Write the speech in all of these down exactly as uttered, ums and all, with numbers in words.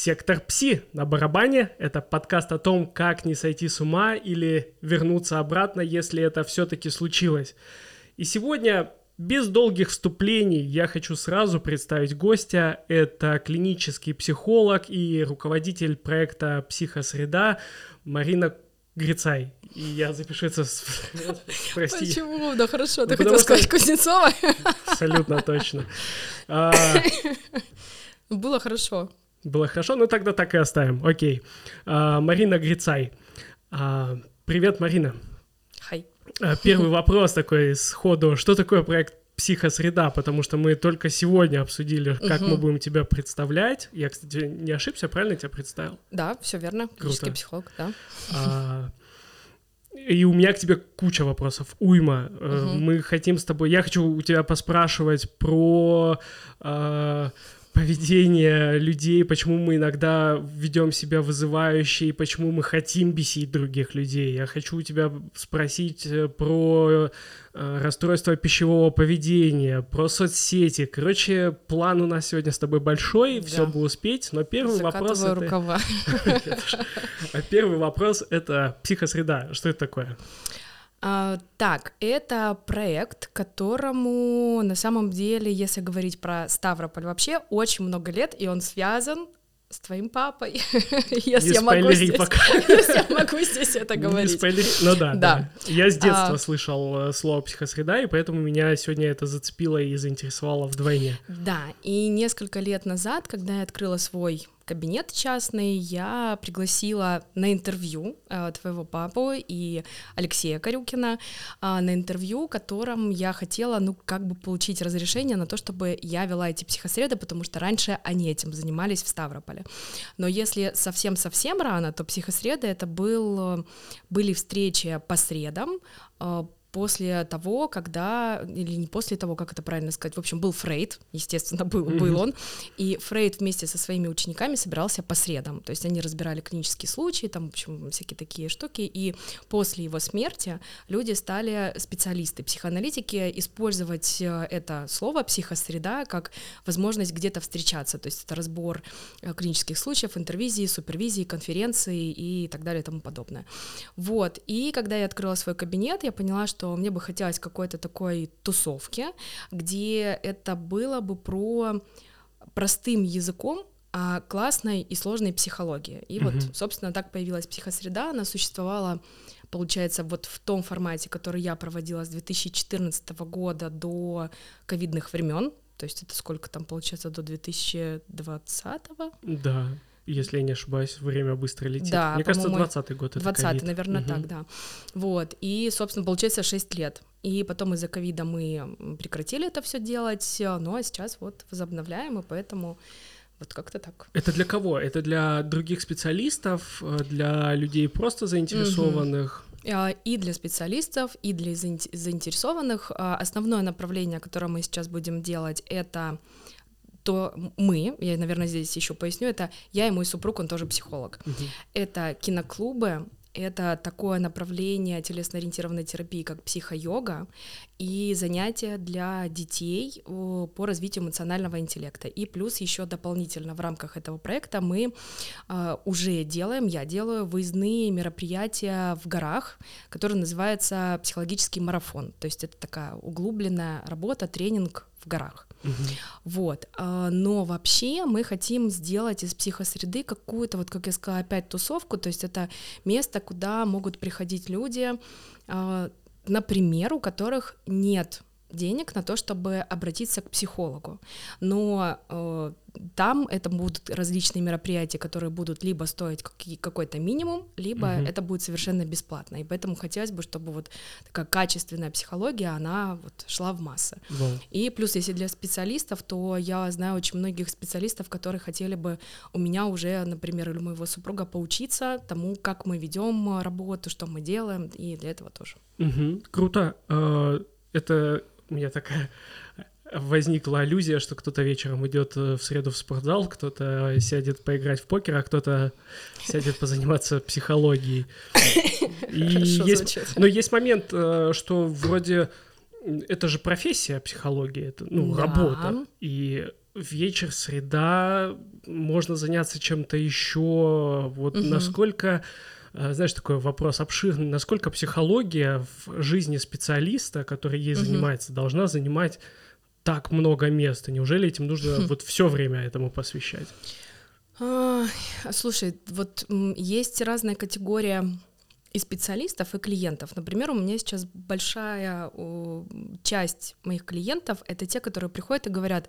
Сектор Пси на барабане. Это подкаст о том, как не сойти с ума или вернуться обратно, если это все-таки случилось. И сегодня, без долгих вступлений, я хочу сразу представить гостя. Это клинический психолог и руководитель проекта «Психосреда» Марина Грицай. И я запишу это... Прости. Почему? Да хорошо, ты хотел сказать Кузнецова? Абсолютно точно. Было хорошо. Было хорошо, но тогда так и оставим. Окей. Марина Грицай. Привет, Марина. Хай. Первый вопрос такой сходу. Что такое проект «Психосреда»? Потому что мы только сегодня обсудили, как угу. мы будем тебя представлять. Я, кстати, не ошибся, правильно тебя представил? Да, все верно. Клинический психолог, да. А, и у меня к тебе куча вопросов, уйма. Угу. Мы хотим с тобой... Я хочу у тебя поспрашивать про... А... поведение людей, почему мы иногда ведем себя вызывающе, и почему мы хотим бесить других людей. Я хочу у тебя спросить про э, расстройство пищевого поведения, про соцсети. Короче, план у нас сегодня с тобой большой, да. Все бы успеть, но первый вопрос... Закатываю рукава. Первый вопрос — это психосреда. Что это такое? Uh, так, это проект, которому, на самом деле, если говорить про Ставрополь вообще, очень много лет, и он связан с твоим папой, если я могу здесь это говорить. Ну да, да. Я с детства слышал слово «психосреда», и поэтому меня сегодня это зацепило и заинтересовало вдвойне. Да, и несколько лет назад, когда я открыла свой кабинет частный, я пригласила на интервью э, твоего папу и Алексея Корюкина, э, на интервью, которым я хотела, ну, как бы получить разрешение на то, чтобы я вела эти психосреды, потому что раньше они этим занимались в Ставрополе. Но если совсем-совсем рано, то психосреды — это был, были встречи по средам, э, после того, когда, или не после того, как это правильно сказать, в общем, был Фрейд, естественно, был, был mm-hmm. он, и Фрейд вместе со своими учениками собирался по средам, то есть они разбирали клинические случаи, там, в общем, всякие такие штуки, и после его смерти люди стали, специалисты, психоаналитики, использовать это слово «психосреда» как возможность где-то встречаться, то есть это разбор клинических случаев, интервизии, супервизии, конференции и так далее и тому подобное. Вот, и когда я открыла свой кабинет, я поняла, что что мне бы хотелось какой-то такой тусовки, где это было бы про простым языком о классной и сложной психологии. И угу. вот, собственно, так появилась психосреда, она существовала, получается, вот в том формате, который я проводила с две тысячи четырнадцатого года до ковидных времен, то есть это сколько там, получается, до две тысячи двадцатого? Да. Если я не ошибаюсь, время быстро летит. Да, мне кажется, двадцатый год это ковид. двадцатый, наверное, угу. так, да. Вот, и, собственно, получается шесть лет. И потом из-за ковида мы прекратили это все делать, ну а сейчас вот возобновляем, и поэтому вот как-то так. Это для кого? Это для других специалистов, для людей просто заинтересованных? Угу. И для специалистов, и для заинтересованных. Основное направление, которое мы сейчас будем делать, это... то мы, я, наверное, здесь еще поясню, это я и мой супруг, он тоже психолог. Угу. Это киноклубы, это такое направление телесно-ориентированной терапии, как психо-йога, и занятия для детей по развитию эмоционального интеллекта. И плюс еще дополнительно в рамках этого проекта мы уже делаем, я делаю выездные мероприятия в горах, которые называются «Психологический марафон». То есть это такая углубленная работа, тренинг в горах. Угу. Вот, но вообще мы хотим сделать из психосреды какую-то, вот как я сказала, опять тусовку, то есть это место, куда могут приходить люди, например, у которых нет денег на то, чтобы обратиться к психологу, но э, там это будут различные мероприятия, которые будут либо стоить как- какой-то минимум, либо угу. это будет совершенно бесплатно, и поэтому хотелось бы, чтобы вот такая качественная психология, она вот шла в массы. Да. И плюс, если для специалистов, то я знаю очень многих специалистов, которые хотели бы у меня уже, например, или моего супруга поучиться тому, как мы ведем работу, что мы делаем, и для этого тоже. Угу. Круто. Это... У меня такая возникла аллюзия, что кто-то вечером идет в среду в спортзал, кто-то сядет поиграть в покер, а кто-то сядет позаниматься психологией. И есть, но есть момент, что вроде это же профессия психологии, это ну, да. работа. И вечер, среда, можно заняться чем-то еще. Вот угу. насколько, знаешь, такой вопрос обширный, насколько психология в жизни специалиста, который ей угу. занимается, должна занимать так много места? Неужели этим нужно вот все время этому посвящать? Слушай, вот есть разная категория и специалистов, и клиентов. Например, у меня сейчас большая часть моих клиентов — это те, которые приходят и говорят: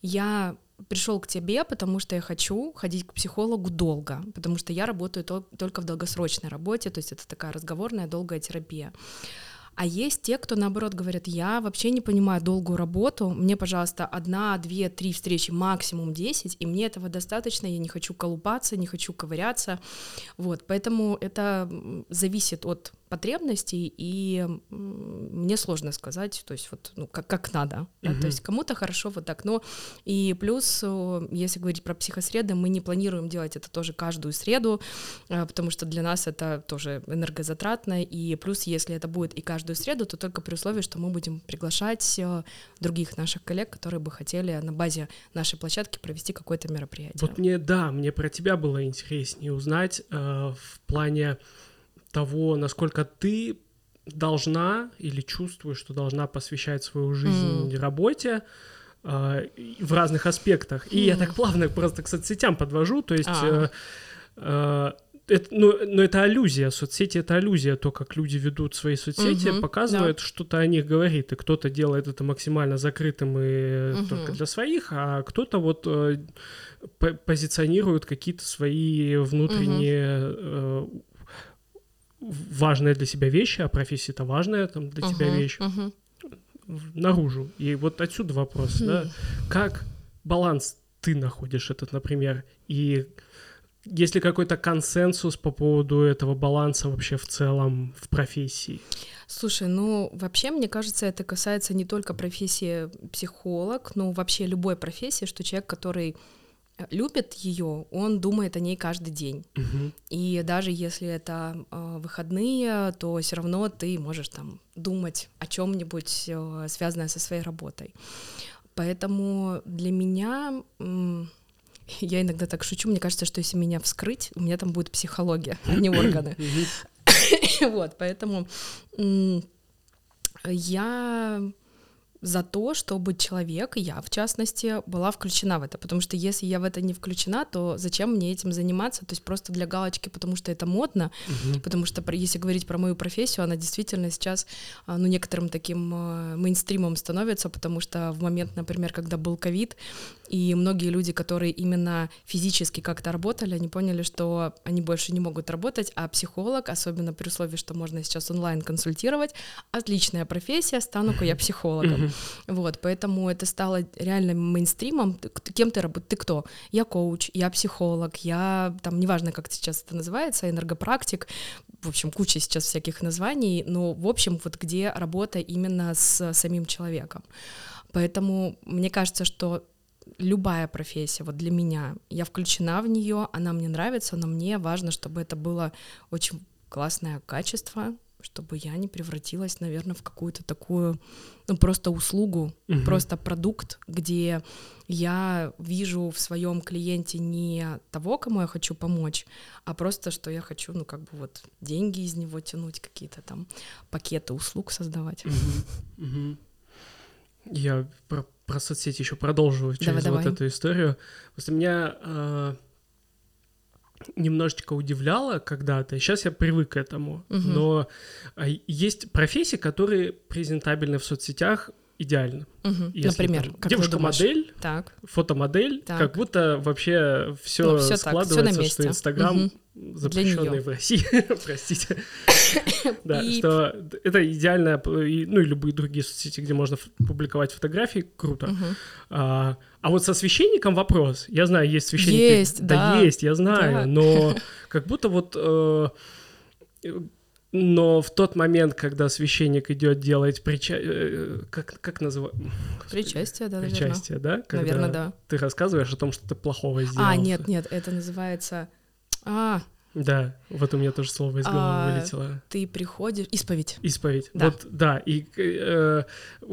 я пришел к тебе, потому что я хочу ходить к психологу долго, потому что я работаю только в долгосрочной работе, то есть это такая разговорная долгая терапия. А есть те, кто, наоборот, говорят: я вообще не понимаю долгую работу, мне, пожалуйста, одна, две, три встречи, максимум десять, и мне этого достаточно, я не хочу колупаться, не хочу ковыряться. Вот, поэтому это зависит от потребностей, и мне сложно сказать, то есть вот, ну, как, как надо. Да? Угу. То есть кому-то хорошо вот так. Но и плюс, если говорить про психосреды, мы не планируем делать это тоже каждую среду, потому что для нас это тоже энергозатратно, и плюс, если это будет и каждую среду, то только при условии, что мы будем приглашать других наших коллег, которые бы хотели на базе нашей площадки провести какое-то мероприятие. Вот мне, да, мне про тебя было интереснее узнать э, в плане того, насколько ты должна или чувствуешь, что должна посвящать свою жизнь mm. работе э, в разных аспектах. Mm. И я так плавно просто к соцсетям подвожу, то есть... Ah. Э, э, это, ну, но это аллюзия, соцсети — это аллюзия, то, как люди ведут свои соцсети, uh-huh, показывает, да. что-то о них говорит, и кто-то делает это максимально закрытым и uh-huh. только для своих, а кто-то вот э, позиционирует какие-то свои внутренние uh-huh. э, важные для себя вещи, а профессия-то важная там, для uh-huh, тебя вещь, uh-huh. наружу. И вот отсюда вопрос, uh-huh. да, как баланс ты находишь этот, например, и... Есть ли какой-то консенсус по поводу этого баланса вообще в целом в профессии? Слушай, ну вообще, мне кажется, это касается не только профессии психолог, но вообще любой профессии, что человек, который любит ее, он думает о ней каждый день. Угу. И даже если это э, выходные, то все равно ты можешь там думать о чем-нибудь, э, связанное со своей работой. Поэтому для меня... Э, Я иногда так шучу, мне кажется, что если меня вскрыть, у меня там будет психология, а не органы. Вот, поэтому я за то, чтобы человек, я в частности, была включена в это, потому что если я в это не включена, то зачем мне этим заниматься, то есть просто для галочки, потому что это модно, угу. потому что, если говорить про мою профессию, она действительно сейчас, ну, некоторым таким мейнстримом становится, потому что в момент, например, когда был ковид, и многие люди, которые именно физически как-то работали, они поняли, что они больше не могут работать, а психолог, особенно при условии, что можно сейчас онлайн консультировать, отличная профессия, стану-ка я психологом. Вот, поэтому это стало реально мейнстримом. Кем ты работаешь? Ты кто? Я коуч, я психолог, я там, неважно, как сейчас это называется, энергопрактик, в общем, куча сейчас всяких названий, но, в общем, вот где работа именно с самим человеком. Поэтому мне кажется, что любая профессия, вот для меня, я включена в нее, она мне нравится, но мне важно, чтобы это было очень классное качество, чтобы я не превратилась, наверное, в какую-то такую, ну, просто услугу, угу. просто продукт, где я вижу в своем клиенте не того, кому я хочу помочь, а просто, что я хочу, ну, как бы вот деньги из него тянуть, какие-то там пакеты услуг создавать. Угу. Угу. Я про, про соцсети еще продолжу через давай, вот давай. эту историю. Просто меня... Э- немножечко удивляло когда-то, сейчас я привык к этому, угу. но есть профессии, которые презентабельны в соцсетях идеально. Угу. Например, девушка-модель, фотомодель, так. как будто вообще все ну, складывается, так, всё что Инстаграм угу. запрещенный в России, простите, да, и... что это идеально, и, ну и любые другие соцсети, где можно ф- публиковать фотографии, круто. Угу. А, а вот со священником вопрос, я знаю, есть священники, есть, да, да, есть, я знаю, да. но как будто вот... Э- Но в тот момент, когда священник идет делать причастие, как, как называют? Причастие, да, наверное. Причастие, да? Когда наверное, да. ты рассказываешь о том, что ты плохого сделал. А, нет, нет, это называется... А, Да, вот у меня тоже слово из головы а, вылетело. Ты приходишь... Исповедь. Исповедь. Да. Вот, да, и э,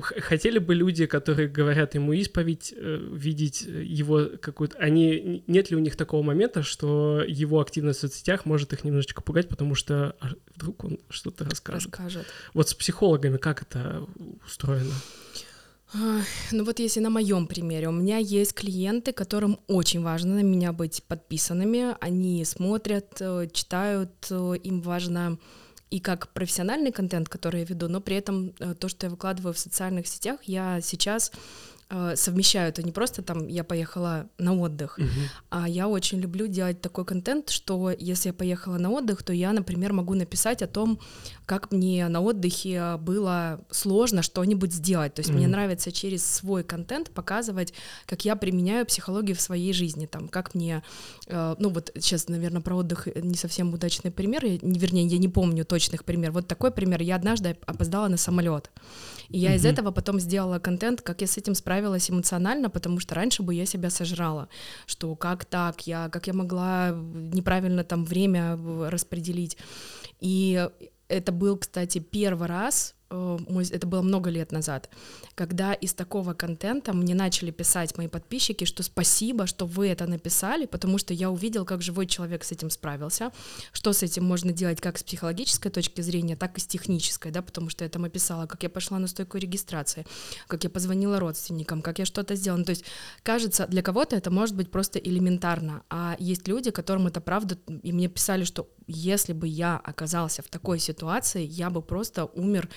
хотели бы люди, которые говорят ему исповедь, э, видеть его какую-то... Они... Нет ли у них такого момента, что его активность в соцсетях может их немножечко пугать, потому что вдруг он что-то расскажет? Расскажет. Вот с психологами как это устроено? Ну вот если на моем примере, у меня есть клиенты, которым очень важно на меня быть подписанными, они смотрят, читают, им важно и как профессиональный контент, который я веду, но при этом то, что я выкладываю в социальных сетях, я сейчас совмещаю, это не просто там я поехала на отдых, угу. а я очень люблю делать такой контент, что если я поехала на отдых, то я, например, могу написать о том, как мне на отдыхе было сложно что-нибудь сделать, то есть угу. мне нравится через свой контент показывать, как я применяю психологию в своей жизни, там, как мне, э, ну вот сейчас, наверное, про отдых не совсем удачный пример, я, вернее, я не помню точных примеров, вот такой пример, я однажды опоздала на самолет, и я угу. из этого потом сделала контент, как я с этим справилась эмоционально, потому что раньше бы я себя сожрала, что как так, я, как я могла неправильно там время распределить. И это был, кстати, первый раз, это было много лет назад, когда из такого контента мне начали писать мои подписчики, что спасибо, что вы это написали, потому что я увидел, как живой человек с этим справился, что с этим можно делать как с психологической точки зрения, так и с технической, да, потому что я там описала, как я пошла на стойку регистрации, как я позвонила родственникам, как я что-то сделала. Ну, то есть, кажется, для кого-то это может быть просто элементарно, а есть люди, которым это правда, и мне писали, что если бы я оказался в такой ситуации, я бы просто умер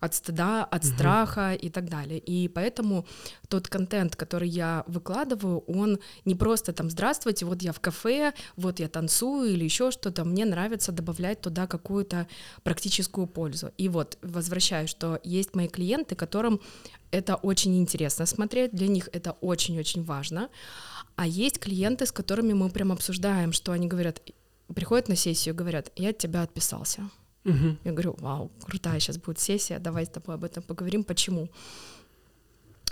от стыда, от угу. страха и так далее. И поэтому тот контент, который я выкладываю, он не просто там «здравствуйте, вот я в кафе, вот я танцую» или еще что-то, мне нравится добавлять туда какую-то практическую пользу. И вот, возвращаюсь, что есть мои клиенты, которым это очень интересно смотреть, для них это очень-очень важно, а есть клиенты, с которыми мы прям обсуждаем, что они говорят, приходят на сессию и говорят «я от тебя отписался». Угу. Я говорю, вау, крутая сейчас будет сессия, давай с тобой об этом поговорим, почему.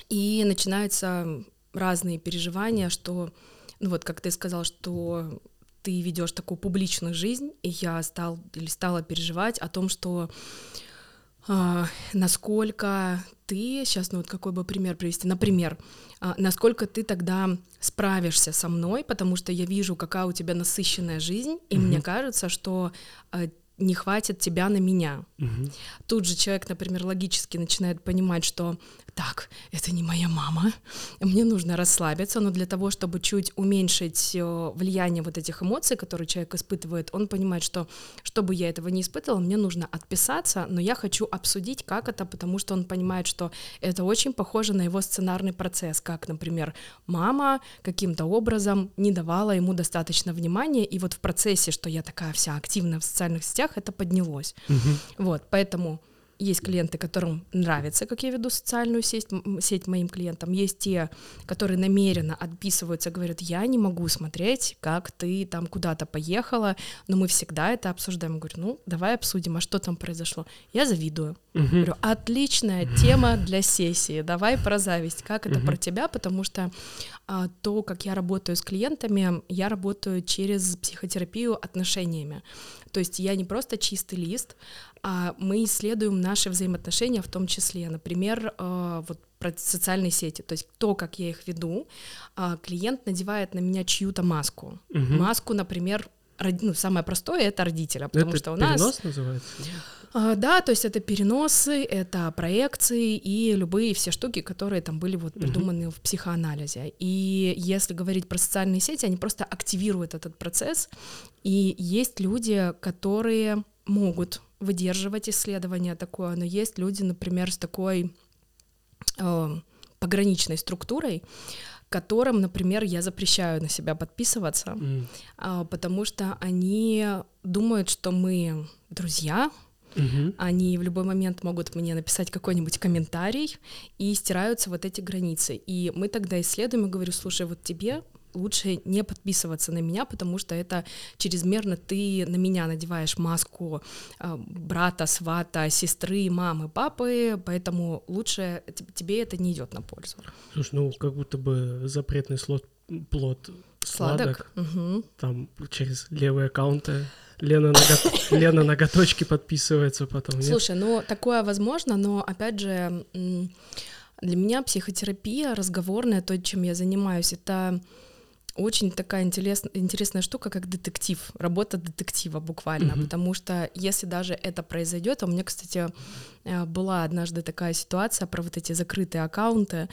И начинаются разные переживания, что, ну вот как ты сказал, что ты ведешь такую публичную жизнь, и я стал, или стала переживать о том, что э, насколько ты, сейчас, ну вот какой бы пример привести, например, э, насколько ты тогда справишься со мной, потому что я вижу, какая у тебя насыщенная жизнь, и угу. мне кажется, что э, не хватит тебя на меня. Угу. Тут же человек, например, логически начинает понимать, что так, это не моя мама, мне нужно расслабиться, но для того, чтобы чуть уменьшить влияние вот этих эмоций, которые человек испытывает, он понимает, что чтобы я этого не испытывала, мне нужно отписаться, но я хочу обсудить, как это, потому что он понимает, что это очень похоже на его сценарный процесс, как, например, мама каким-то образом не давала ему достаточно внимания, и вот в процессе, что я такая вся активная в социальных сетях, это поднялось. Угу. Вот, поэтому есть клиенты, которым нравится, как я веду социальную сеть, сеть моим клиентам, есть те, которые намеренно отписываются, говорят, я не могу смотреть, как ты там куда-то поехала, но мы всегда это обсуждаем. Я говорю, ну, давай обсудим, а что там произошло? Я завидую. Угу. Я говорю, отличная тема для сессии, давай про зависть, как это угу. про тебя, потому что а, то, как я работаю с клиентами, я работаю через психотерапию отношениями. То есть я не просто чистый лист, а мы исследуем наши взаимоотношения, в том числе, например, вот про социальные сети, то есть то, как я их веду, клиент надевает на меня чью-то маску, угу. маску, например, ну, самое простое — это родителя, потому это что у нас... перенос называется? Да, то есть это переносы, это проекции и любые все штуки, которые там были вот придуманы uh-huh. в психоанализе. И если говорить про социальные сети, они просто активируют этот процесс, и есть люди, которые могут выдерживать исследование такое, но есть люди, например, с такой э, пограничной структурой, которым, например, я запрещаю на себя подписываться, mm. потому что они думают, что мы друзья, mm-hmm. они в любой момент могут мне написать какой-нибудь комментарий, и стираются вот эти границы. И мы тогда исследуем и говорю, слушай, вот тебе лучше не подписываться на меня, потому что это чрезмерно ты на меня надеваешь маску э, брата, свата, сестры, мамы, папы, поэтому лучше тебе это не идет на пользу. Слушай, ну как будто бы запретный слот плод сладок, сладок. Угу. Там через левые аккаунты Лена на, го... Лена на ноготочки подписывается потом. Слушай, нет? Ну такое возможно, но опять же для меня психотерапия разговорная, то, чем я занимаюсь, это очень такая интерес... интересная штука, как детектив, работа детектива буквально, угу. Потому что если даже это произойдет, а у меня, кстати, была однажды такая ситуация про вот эти закрытые аккаунты,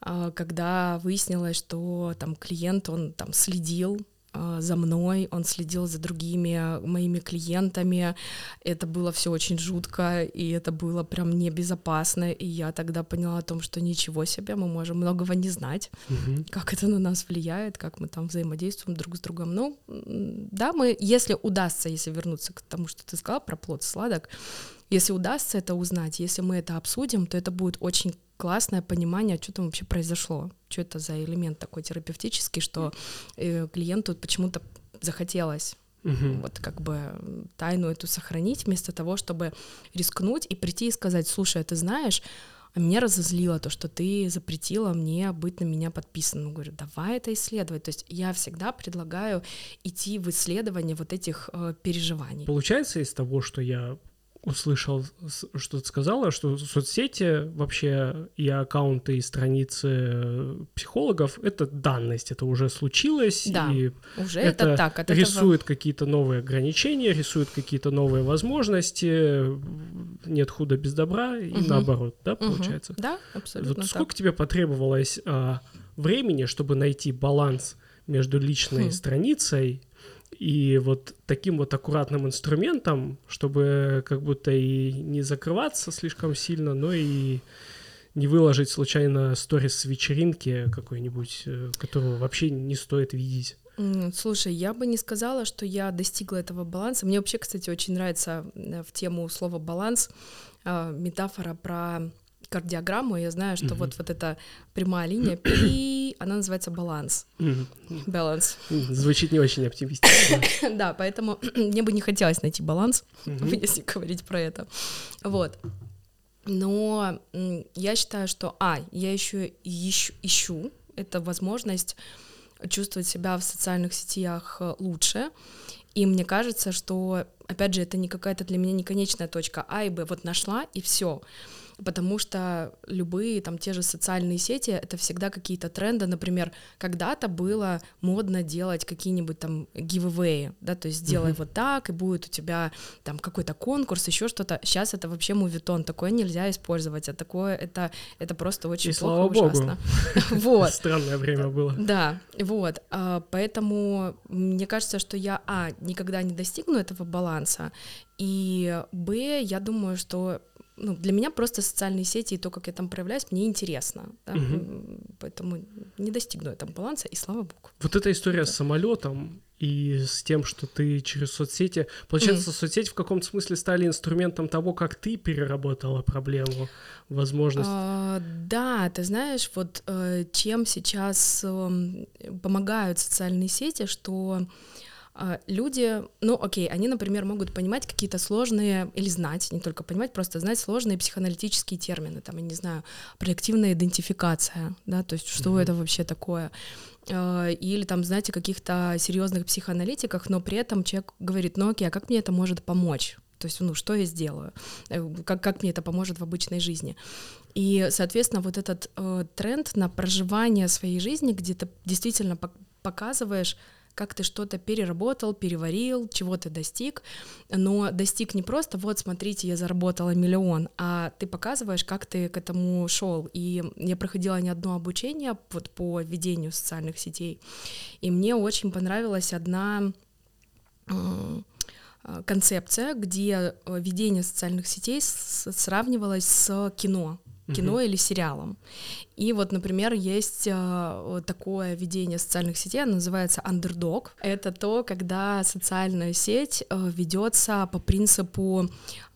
когда выяснилось, что там клиент, он там следил за мной, он следил за другими моими клиентами, это было все очень жутко, и это было прям небезопасно, и я тогда поняла о том, что ничего себе, мы можем многого не знать, угу. Как это на нас влияет, как мы там взаимодействуем друг с другом. Ну, да, мы, если удастся, если вернуться к тому, что ты сказала про плод сладок, если удастся это узнать, если мы это обсудим, то это будет очень классное понимание, что там вообще произошло, что это за элемент такой терапевтический, что э, клиенту почему-то захотелось угу. вот как бы тайну эту сохранить, вместо того, чтобы рискнуть и прийти и сказать: слушай, ты знаешь, а меня разозлило то, что ты запретила мне быть на меня подписанным. Говорю, давай это исследовать. То есть я всегда предлагаю идти в исследование вот этих э, переживаний. Получается из того, что я услышал, что ты сказала, что соцсети вообще и аккаунты, и страницы психологов — это данность, это уже случилось, да, и уже это, это так, рисует этого... какие-то новые ограничения, рисует какие-то новые возможности, нет худа без добра, и угу. наоборот, да, получается? Угу. Да, абсолютно вот так. Сколько тебе потребовалось а, времени, чтобы найти баланс между личной хм. страницей и вот таким вот аккуратным инструментом, чтобы как будто и не закрываться слишком сильно, но и не выложить случайно сторис с вечеринки какой-нибудь, которого вообще не стоит видеть? Слушай, я бы не сказала, что я достигла этого баланса. Мне вообще, кстати, очень нравится в тему слова «баланс» метафора про кардиограмму. Я знаю, что mm-hmm. вот, вот эта прямая линия, пи, она называется баланс. Mm-hmm. Баланс. Mm-hmm. Звучит не очень оптимистично. Да, поэтому мне бы не хотелось найти баланс, mm-hmm. если говорить про это. Вот. Но я считаю, что, а, я еще ищу, ищу, это возможность чувствовать себя в социальных сетях лучше. И мне кажется, что, опять же, это не какая-то для меня не конечная точка А и Б. Вот нашла, и все. Потому что любые там те же социальные сети — это всегда какие-то тренды. Например, когда-то было модно делать какие-нибудь там giveaway, да, то есть сделай mm-hmm. вот так, и будет у тебя там какой-то конкурс, еще что-то. Сейчас это вообще мувитон, такое нельзя использовать, а такое это, это просто очень и плохо, слава ужасно. Богу. Вот. Странное время было. Да, вот. Поэтому мне кажется, что я, а, никогда не достигну этого баланса, и, б, я думаю, что ну, для меня просто социальные сети и то, как я там проявляюсь, мне интересно, да? Угу. Поэтому не достигну этого баланса, и слава богу. Вот эта история да. с самолетом и с тем, что ты через соцсети... Получается, mm. соцсети в каком-то смысле стали инструментом того, как ты переработала проблему, возможность... Uh, да, ты знаешь, вот uh, чем сейчас uh, помогают социальные сети, что... люди, ну окей, они, например, могут понимать какие-то сложные, или знать, не только понимать, просто знать сложные психоаналитические термины, там, я не знаю, проективная идентификация, да, то есть что mm-hmm. это вообще такое, или там, знаете, каких-то серьезных психоаналитиках, но при этом человек говорит: ну окей, а как мне это может помочь? То есть, ну, что я сделаю? Как, как мне это поможет в обычной жизни? И, соответственно, вот этот э, тренд на проживание своей жизни, где ты действительно показываешь, как ты что-то переработал, переварил, чего ты достиг, но достиг не просто «вот, смотрите, я заработала миллион», а ты показываешь, как ты к этому шел. И я проходила не одно обучение вот по ведению социальных сетей, и мне очень понравилась одна концепция, где ведение социальных сетей сравнивалось с кино. кино mm-hmm. или сериалом. И вот, например, есть э, такое ведение социальных сетей, оно называется андердог. Это то, когда социальная сеть э, ведется по принципу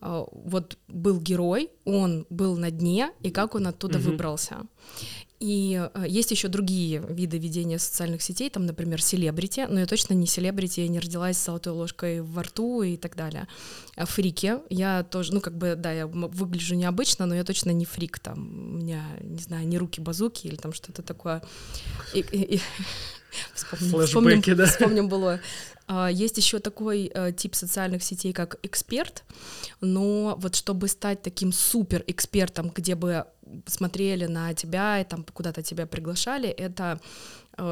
э, вот был герой, он был на дне, и как он оттуда mm-hmm. выбрался. И э, есть еще другие виды ведения социальных сетей, там, например, селебрити, но я точно не селебрити, я не родилась с золотой ложкой во рту и так далее. А фрики, я тоже, ну, как бы, да, я выгляжу необычно, но я точно не фрик, там, у меня, не знаю, не руки-базуки или там что-то такое. И, и, и... вспомним, вспомним, да? вспомним былое. Есть еще такой тип социальных сетей, как эксперт, но вот чтобы стать таким суперэкспертом, где бы смотрели на тебя и там куда-то тебя приглашали, это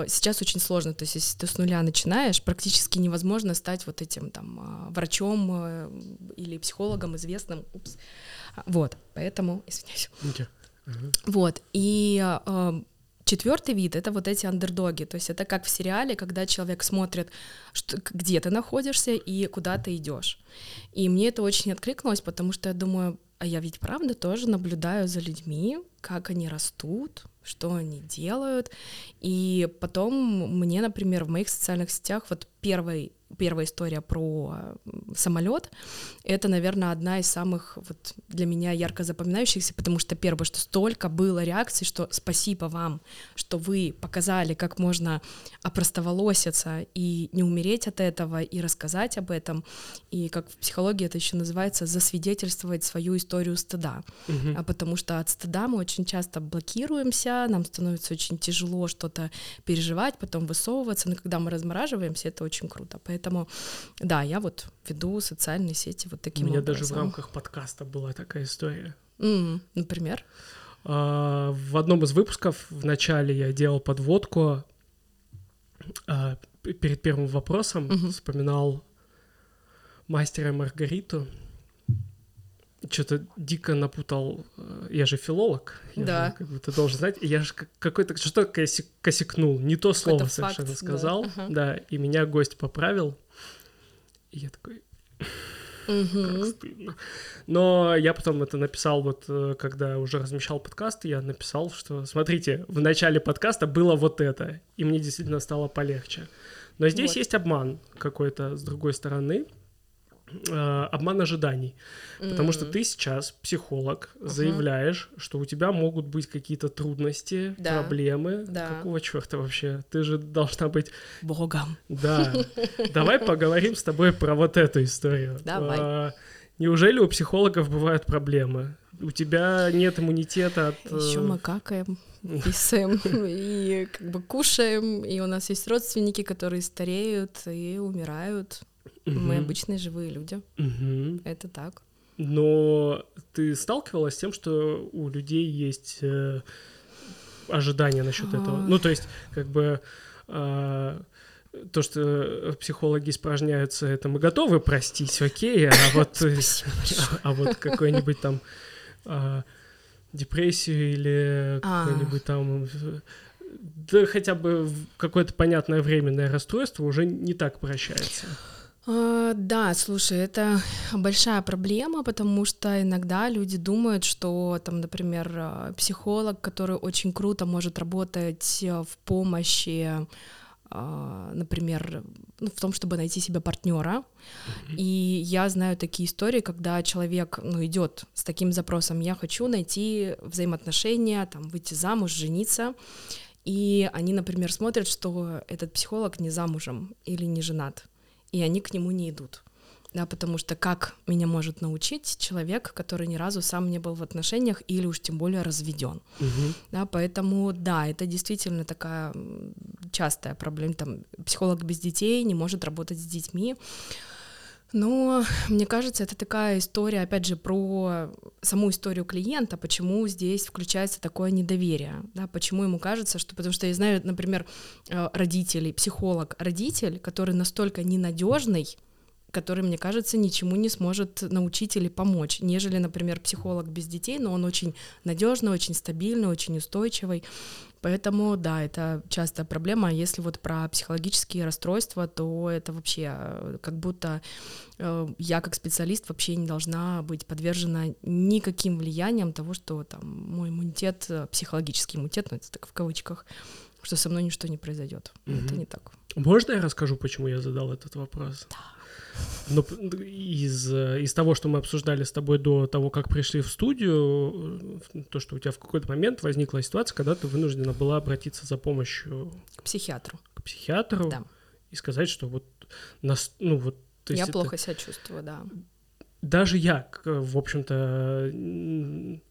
сейчас очень сложно, то есть если ты с нуля начинаешь, практически невозможно стать вот этим там врачом или психологом известным, упс, вот, поэтому, извиняюсь, okay. uh-huh. вот, и четвертый вид — это вот эти андердоги, то есть это как в сериале, когда человек смотрит, что, где ты находишься и куда ты идешь. И мне это очень откликнулось, потому что я думаю, а я ведь правда тоже наблюдаю за людьми, как они растут, что они делают, и потом мне, например, в моих социальных сетях вот первый Первая история про самолет. Это, наверное, одна из самых вот, для меня ярко запоминающихся, потому что первое, что столько было реакций, что спасибо вам, что вы показали, как можно опростоволоситься и не умереть от этого, и рассказать об этом. И как в психологии это еще называется, засвидетельствовать свою историю стыда. Угу. А потому что от стыда мы очень часто блокируемся, нам становится очень тяжело что-то переживать, потом высовываться. Но когда мы размораживаемся, это очень круто. Поэтому, да, я вот веду социальные сети вот таким образом. У меня образом. даже в рамках подкаста была такая история. Mm, например? А, в одном из выпусков в начале я делал подводку а, перед первым вопросом, mm-hmm. вспоминал мастера Маргариту, что-то дико напутал. Я же филолог, я да. же, как бы, ты должен знать. Я же какой-то что-то косяк, косякнул, не то какой-то слово факт, совершенно сказал, да. Uh-huh. да, и меня гость поправил. И я такой, uh-huh. как стыдно. Но я потом это написал, вот когда уже размещал подкаст, я написал, что смотрите, в начале подкаста было вот это, и мне действительно стало полегче. Но здесь вот. есть обман какой-то с другой стороны. Обман ожиданий. Mm-hmm. Потому что ты сейчас, психолог, uh-huh. заявляешь, что у тебя могут быть какие-то трудности, да. проблемы. Да. Какого чёрта вообще? Ты же должна быть... Богом. Да. Давай поговорим с тобой про вот эту историю. Давай. Неужели у психологов бывают проблемы? У тебя нет иммунитета от... Еще мы какаем, писаем и как бы кушаем, и у нас есть родственники, которые стареют и умирают. Мы угу. обычные живые люди. Угу. Это так. Но ты сталкивалась с тем, что у людей есть э, ожидания насчет а... этого? Ну, то есть, как бы, э, то, что психологи испражняются, это мы готовы простить, окей, а вот, а вот какой-нибудь там э, депрессию или а... какой-нибудь там... Да хотя бы какое-то понятное временное расстройство уже не так прощается. Да, слушай, это большая проблема, потому что иногда люди думают, что, там, например, психолог, который очень круто может работать в помощи, например, в том, чтобы найти себе партнера. Mm-hmm. И я знаю такие истории, когда человек, ну, идет с таким запросом: я хочу найти взаимоотношения, там, выйти замуж, жениться. И они, например, смотрят, что этот психолог не замужем или не женат, и они к нему не идут, да, потому что как меня может научить человек, который ни разу сам не был в отношениях или уж тем более разведен, угу. да, поэтому, да, это действительно такая частая проблема, там, психолог без детей не может работать с детьми, но, мне кажется, это такая история, опять же, про саму историю клиента, почему здесь включается такое недоверие, да, почему ему кажется, что, потому что я знаю, например, родителей, психолог-родитель, который настолько ненадежный, который, мне кажется, ничему не сможет научить или помочь, нежели, например, психолог без детей, но он очень надежный, очень стабильный, очень устойчивый. Поэтому, да, это частая проблема. Если вот про психологические расстройства, то это вообще как будто э, я как специалист вообще не должна быть подвержена никаким влияниям того, что там мой иммунитет, психологический иммунитет, ну это так в кавычках, что со мной ничто не произойдет. Угу. Это не так. Можно я расскажу, почему я задал этот вопрос? Да. Но из, из того, что мы обсуждали с тобой до того, как пришли в студию, то, что у тебя в какой-то момент возникла ситуация, когда ты вынуждена была обратиться за помощью к психиатру, к психиатру да. и сказать, что вот, нас, ну, вот, то есть я это... плохо себя чувствую, да. даже я, в общем-то,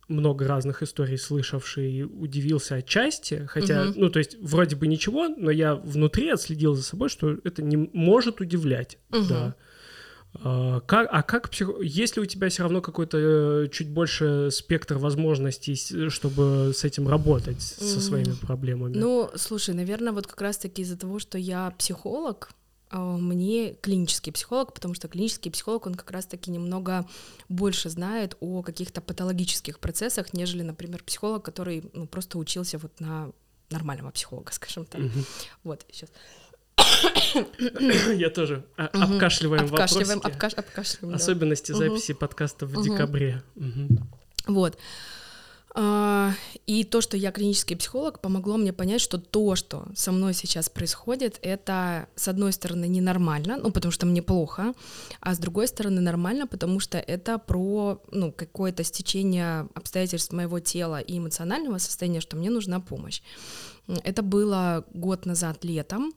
много разных историй слышавший, удивился отчасти, хотя, угу. ну, то есть, вроде бы ничего, но я внутри отследил за собой, что это не может удивлять, угу. да. А как, а как псих... Если у тебя все равно какой-то чуть больше спектр возможностей, чтобы с этим работать, со своими проблемами? Ну, слушай, наверное, вот как раз-таки из-за того, что я психолог, мне клинический психолог, потому что клинический психолог, он как раз-таки немного больше знает о каких-то патологических процессах, нежели, например, психолог, который ну, просто учился вот на нормального психолога, скажем так. Угу. Вот, сейчас... Я тоже обкашливаем вопросики. Обкаш... Обкашливаем, особенности да. записи угу. подкаста в угу. декабре. Угу. Вот. И то, что я клинический психолог, помогло мне понять, что то, что со мной сейчас происходит, это, с одной стороны, ненормально, ну, потому что мне плохо, а с другой стороны, нормально, потому что это про, ну, какое-то стечение обстоятельств моего тела и эмоционального состояния, что мне нужна помощь. Это было год назад летом,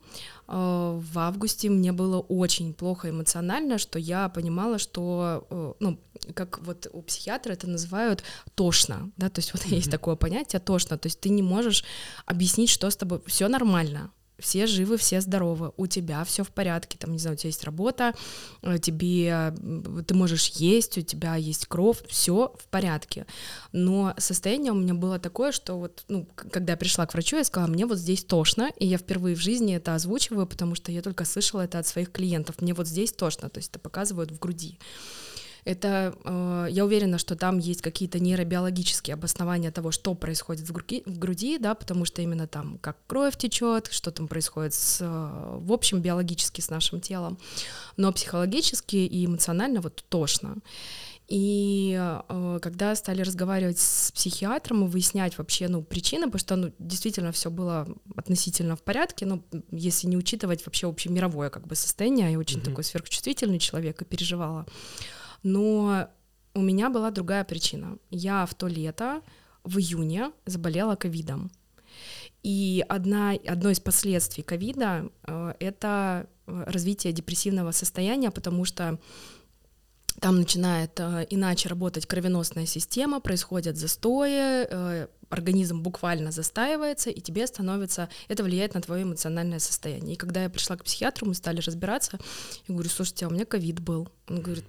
в августе мне было очень плохо эмоционально, что я понимала, что, ну, как вот у психиатра это называют тошно, да, то есть вот mm-hmm. есть такое понятие тошно, то есть ты не можешь объяснить, что с тобой, все нормально. Все живы, все здоровы, у тебя все в порядке, там, не знаю, у тебя есть работа, тебе, ты можешь есть, у тебя есть кровь, все в порядке. Но состояние у меня было такое, что вот, ну, когда я пришла к врачу, я сказала, мне вот здесь тошно, и я впервые в жизни это озвучиваю, потому что я только слышала это от своих клиентов, мне вот здесь тошно, то есть это показывают в груди. Это, э, я уверена, что там есть какие-то нейробиологические обоснования того, что происходит в груди, в груди, да, потому что именно там, как кровь течет, что там происходит с, э, в общем, биологически с нашим телом, но психологически и эмоционально вот тошно. И э, когда стали разговаривать с психиатром и выяснять вообще, ну, причины, потому что, ну, действительно все было относительно в порядке, ну, если не учитывать вообще общемировое, как бы, состояние, я очень mm-hmm. такой сверхчувствительный человек и переживала. Но у меня была другая причина. Я в то лето, в июне, заболела ковидом. И одна, одно из последствий ковида — это развитие депрессивного состояния, потому что там начинает иначе работать кровеносная система, происходят застои, организм буквально застаивается, и тебе становится... Это влияет на твое эмоциональное состояние. И когда я пришла к психиатру, мы стали разбираться, я говорю, слушайте, а у меня ковид был. Он говорит...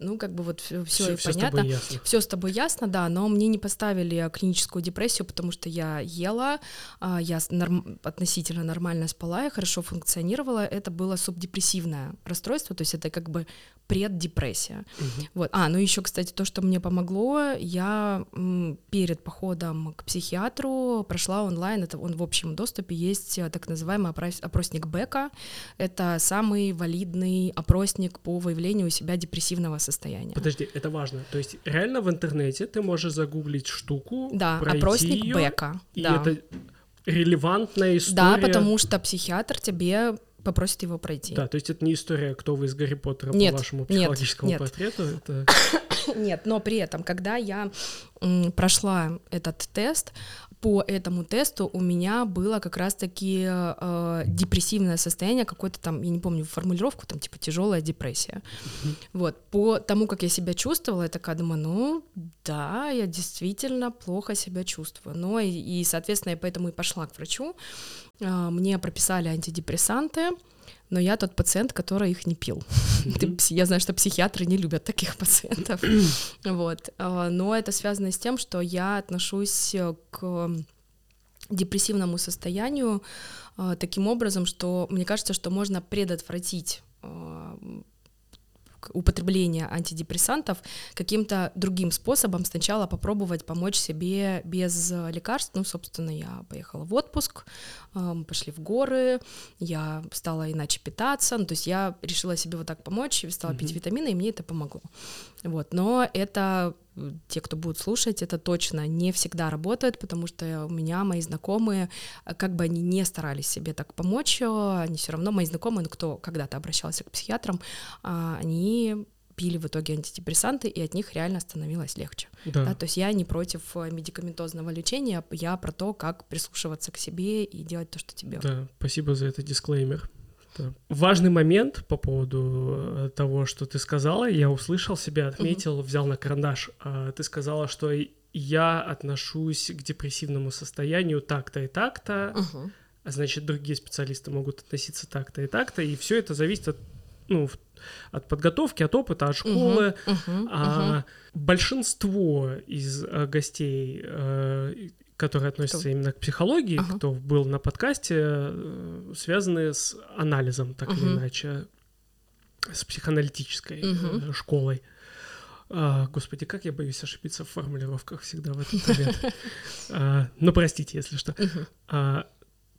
Ну, как бы вот все, все, все понятно. Все с тобой ясно, да, но мне не поставили клиническую депрессию, потому что я ела, я норм... относительно нормально спала, я хорошо функционировала. Это было субдепрессивное расстройство, то есть это как бы преддепрессия. Угу. Вот. А, ну еще, кстати, то, что мне помогло, я перед походом к психиатру прошла онлайн, это он в общем доступе, есть так называемый опрос... опросник Бека. Это самый валидный опросник по выявлению у себя депрессивного состояния. Подожди, это важно. То есть реально в интернете ты можешь загуглить штуку, да, пройти опросник её, Бека, и да. это релевантная история. Да, потому что психиатр тебе попросит его пройти. Да, то есть это не история, кто вы из Гарри Поттера нет, по вашему психологическому нет, нет. портрету. Это... Нет, но при этом, когда я м, прошла этот тест, по этому тесту у меня было как раз-таки э, депрессивное состояние, какое-то там, я не помню формулировку, там типа тяжелая депрессия. Mm-hmm. Вот, по тому, как я себя чувствовала, я такая думаю, ну да, я действительно плохо себя чувствую. Но и, и соответственно, я поэтому и пошла к врачу. Э, мне прописали антидепрессанты, но я тот пациент, который их не пил. Mm-hmm. Ты, я знаю, что психиатры не любят таких пациентов. Вот. Но это связано с тем, что я отношусь к депрессивному состоянию таким образом, что мне кажется, что можно предотвратить употребление антидепрессантов каким-то другим способом, сначала попробовать помочь себе без лекарств. Ну, собственно, я поехала в отпуск, мы пошли в горы, я стала иначе питаться, ну, то есть я решила себе вот так помочь, стала mm-hmm. пить витамины, и мне это помогло. Вот, но это... Те, кто будут слушать, это точно не всегда работает, потому что у меня мои знакомые, как бы они не старались себе так помочь, они все равно, мои знакомые, ну, кто когда-то обращался к психиатрам, они пили в итоге антидепрессанты, и от них реально становилось легче. Да. Да, то есть я не против медикаментозного лечения, я про то, как прислушиваться к себе и делать то, что тебе. Да, спасибо за этот дисклеймер. Да. Важный момент по поводу того, что ты сказала, я услышал себя, отметил, uh-huh. взял на карандаш. Ты сказала, что я отношусь к депрессивному состоянию так-то и так-то, uh-huh. а значит, другие специалисты могут относиться так-то и так-то, и все это зависит от, ну, от подготовки, от опыта, от школы. Uh-huh, uh-huh, а, uh-huh. Большинство из гостей, которые относятся кто? именно к психологии, ага. кто был на подкасте, связаны с анализом, так угу. или иначе, с психоаналитической угу. школой. А, господи, как я боюсь ошибиться в формулировках всегда в этот момент. Ну, простите, если что.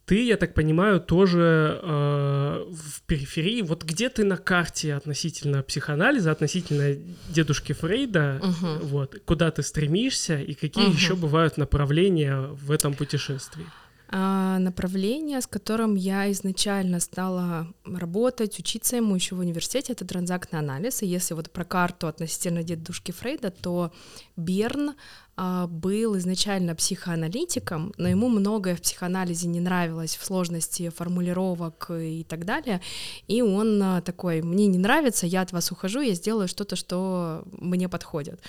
Ты, я так понимаю, тоже э, в периферии. Вот где ты на карте относительно психоанализа, относительно дедушки Фрейда, uh-huh. вот, куда ты стремишься и какие uh-huh. еще бывают направления в этом путешествии? А, направление, с которым я изначально стала работать, учиться ему еще в университете, это транзактный анализ. И если вот про карту относительно дедушки Фрейда, то Берн а, был изначально психоаналитиком, но ему многое в психоанализе не нравилось, в сложности формулировок и так далее. И он а, такой: мне не нравится, я от вас ухожу, я сделаю что-то, что мне подходит.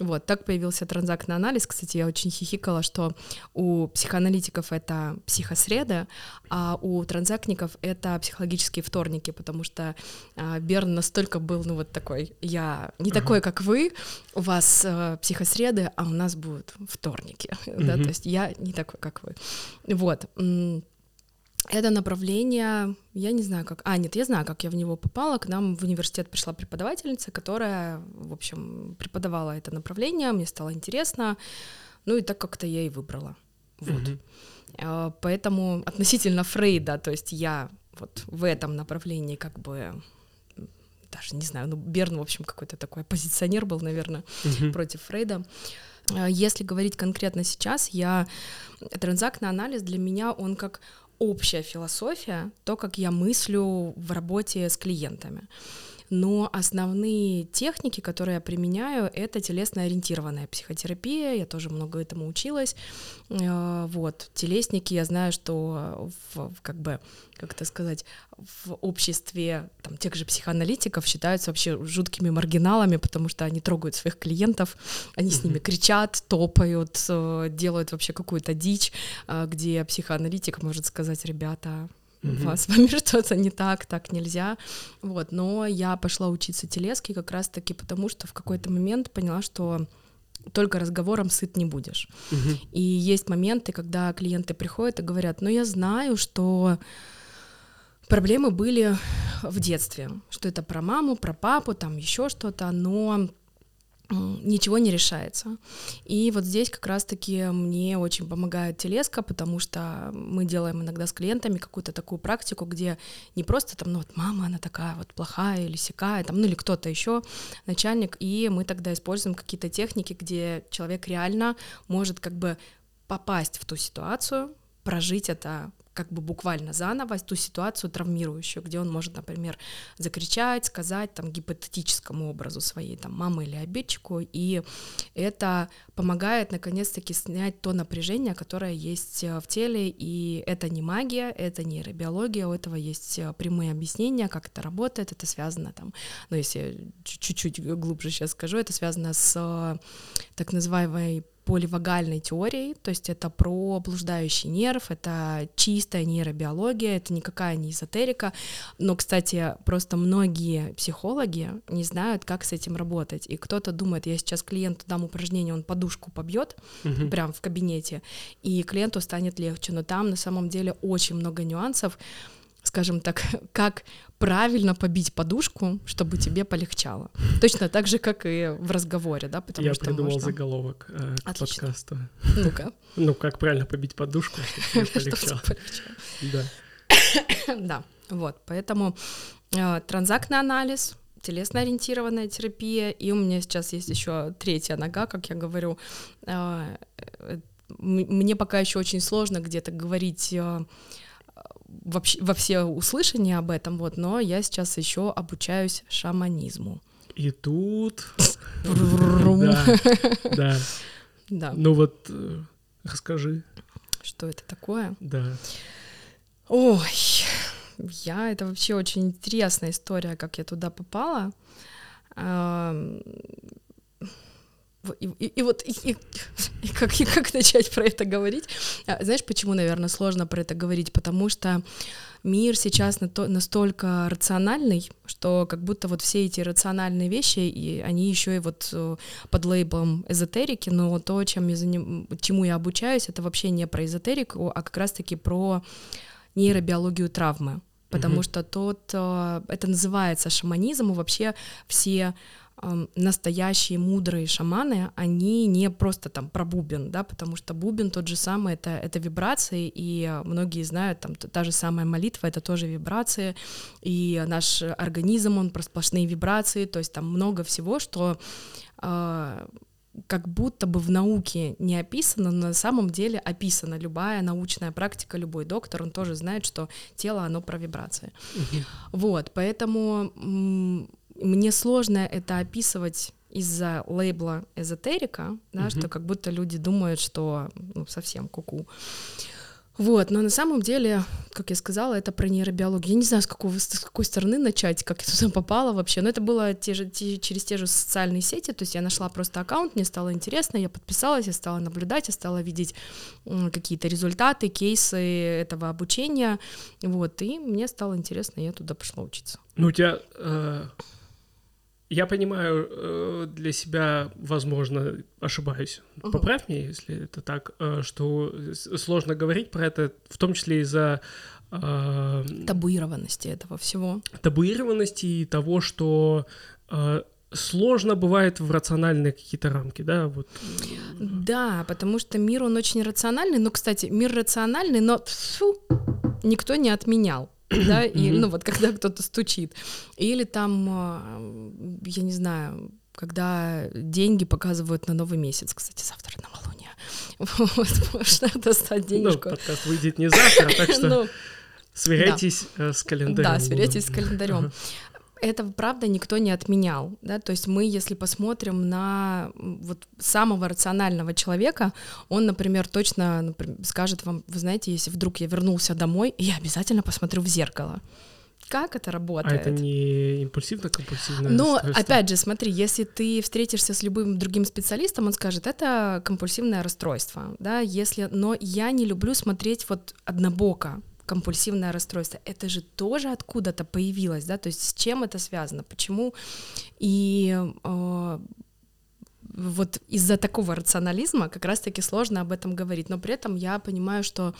Вот, так появился транзактный анализ. Кстати, я очень хихикала, что у психоаналитиков это психосреда, а у транзактников это психологические вторники, потому что Берн настолько был, ну вот такой, я не ага. такой, как вы, у вас э, психосреды, а у нас будут вторники, угу. да, то есть я не такой, как вы. Вот. Это направление, я не знаю, как... А, нет, я знаю, как я в него попала. К нам в университет пришла преподавательница, которая, в общем, преподавала это направление, мне стало интересно, ну и так как-то я и выбрала. Вот. Угу. Поэтому относительно Фрейда, то есть я вот в этом направлении как бы, даже не знаю, ну Берн, в общем, какой-то такой оппозиционер был, наверное, угу. против Фрейда. Если говорить конкретно сейчас, я транзактный анализ для меня, он как общая философия, то, как я мыслю в работе с клиентами. Но основные техники, которые я применяю, это телесно-ориентированная психотерапия, я тоже много этому училась, вот, телесники, я знаю, что, в, как бы, как это сказать, в обществе, там, тех же психоаналитиков считаются вообще жуткими маргиналами, потому что они трогают своих клиентов, они с ними кричат, топают, делают вообще какую-то дичь, где психоаналитик может сказать: ребята, Mm-hmm. с вами что-то не так, так нельзя, вот, но я пошла учиться телеске как раз-таки потому, что в какой-то момент поняла, что только разговором сыт не будешь, mm-hmm. и есть моменты, когда клиенты приходят и говорят: ну я знаю, что проблемы были в детстве, что это про маму, про папу, там еще что-то, но... ничего не решается. И вот здесь как раз-таки мне очень помогает телеска, потому что мы делаем иногда с клиентами какую-то такую практику, где не просто там, ну вот мама, она такая вот плохая или сякая, там, ну или кто-то еще, начальник, и мы тогда используем какие-то техники, где человек реально может как бы попасть в ту ситуацию, прожить это как бы буквально заново, ту ситуацию травмирующую, где он может, например, закричать, сказать там гипотетическому образу своей там мамы или обидчику, и это помогает наконец-таки снять то напряжение, которое есть в теле, и это не магия, это нейробиология, у этого есть прямые объяснения, как это работает, это связано там, ну если чуть-чуть глубже сейчас скажу, это связано с так называемой поливагальной теории, то есть это про блуждающий нерв, это чистая нейробиология, это никакая не эзотерика, но, кстати, просто многие психологи не знают, как с этим работать, и кто-то думает: я сейчас клиенту дам упражнение, он подушку побьет угу. прям в кабинете, и клиенту станет легче, но там на самом деле очень много нюансов, скажем так, как правильно побить подушку, чтобы тебе полегчало. Точно так же, как и в разговоре, да, потому Я что придумал можно... заголовок э, к Отлично. подкасту. Ну-ка. Ну, как правильно побить подушку, чтобы тебе полегчало. Да. Да, вот, поэтому транзактный анализ, телесно-ориентированная терапия, и у меня сейчас есть еще третья нога, как я говорю. Мне пока еще очень сложно где-то говорить... вообще во все услышания об этом, вот, но я сейчас еще обучаюсь шаманизму. И тут... Да, да. Ну вот, расскажи. Что это такое? Да. Ой, я, это вообще очень интересная история, как я туда попала. И, и, и вот и, и, и как, и как начать про это говорить? Знаешь, почему, наверное, сложно про это говорить? Потому что мир сейчас настолько рациональный, что как будто вот все эти рациональные вещи, и они еще и вот под лейблом эзотерики, но то, чем я заним... чему я обучаюсь, это вообще не про эзотерику, а как раз-таки про нейробиологию травмы. Потому mm-hmm. что тот, это называется шаманизм, и вообще все настоящие мудрые шаманы, они не просто там про бубен, да, потому что бубен тот же самый, это, это вибрации, и многие знают, там та же самая молитва, это тоже вибрации, и наш организм, он про сплошные вибрации, то есть там много всего, что э, как будто бы в науке не описано, но на самом деле описано. Любая научная практика, любой доктор, он тоже знает, что тело, оно про вибрации. Mm-hmm. Вот, поэтому... М- Мне сложно это описывать из-за лейбла эзотерика, да, mm-hmm. что как будто люди думают, что ну, совсем ку-ку. Вот, но на самом деле, как я сказала, это про нейробиологию. Я не знаю, с, какого, с какой стороны начать, как я туда попала вообще, но это было те же, те, через те же социальные сети, то есть я нашла просто аккаунт, мне стало интересно, я подписалась, я стала наблюдать, я стала видеть м, какие-то результаты, кейсы этого обучения, вот, и мне стало интересно, я туда пошла учиться. Ну, у тебя... Э... Я понимаю, для себя, возможно, ошибаюсь. Uh-huh. Поправь меня, если это так, что сложно говорить про это, в том числе из-за... Э, табуированности этого всего. Табуированности и того, что... Э, сложно бывает в рациональные какие-то рамки, да? Вот. Да, потому что мир, он очень рациональный. Ну, кстати, мир рациональный, но фу, никто не отменял. Да, и, ну, вот когда кто-то стучит. Или там, я не знаю, когда деньги показывают на новый месяц. Кстати, завтра новолуние. Вот, можно достать денежку. Ну, подкаст выйдет не завтра, так что ну, сверяйтесь да. с календарем. Да, сверяйтесь с календарем. Это, правда, никто не отменял, да, то есть мы, если посмотрим на вот самого рационального человека, он, например, точно например, скажет вам, вы знаете, если вдруг я вернулся домой, я обязательно посмотрю в зеркало. Как это работает? А это не импульсивно-компульсивное расстройство? Ну, опять же, смотри, если ты встретишься с любым другим специалистом, он скажет, это компульсивное расстройство, да, если, но я не люблю смотреть вот однобоко. Компульсивное расстройство, это же тоже откуда-то появилось, да, то есть с чем это связано, почему, и э, вот из-за такого рационализма как раз-таки сложно об этом говорить, но при этом я понимаю, что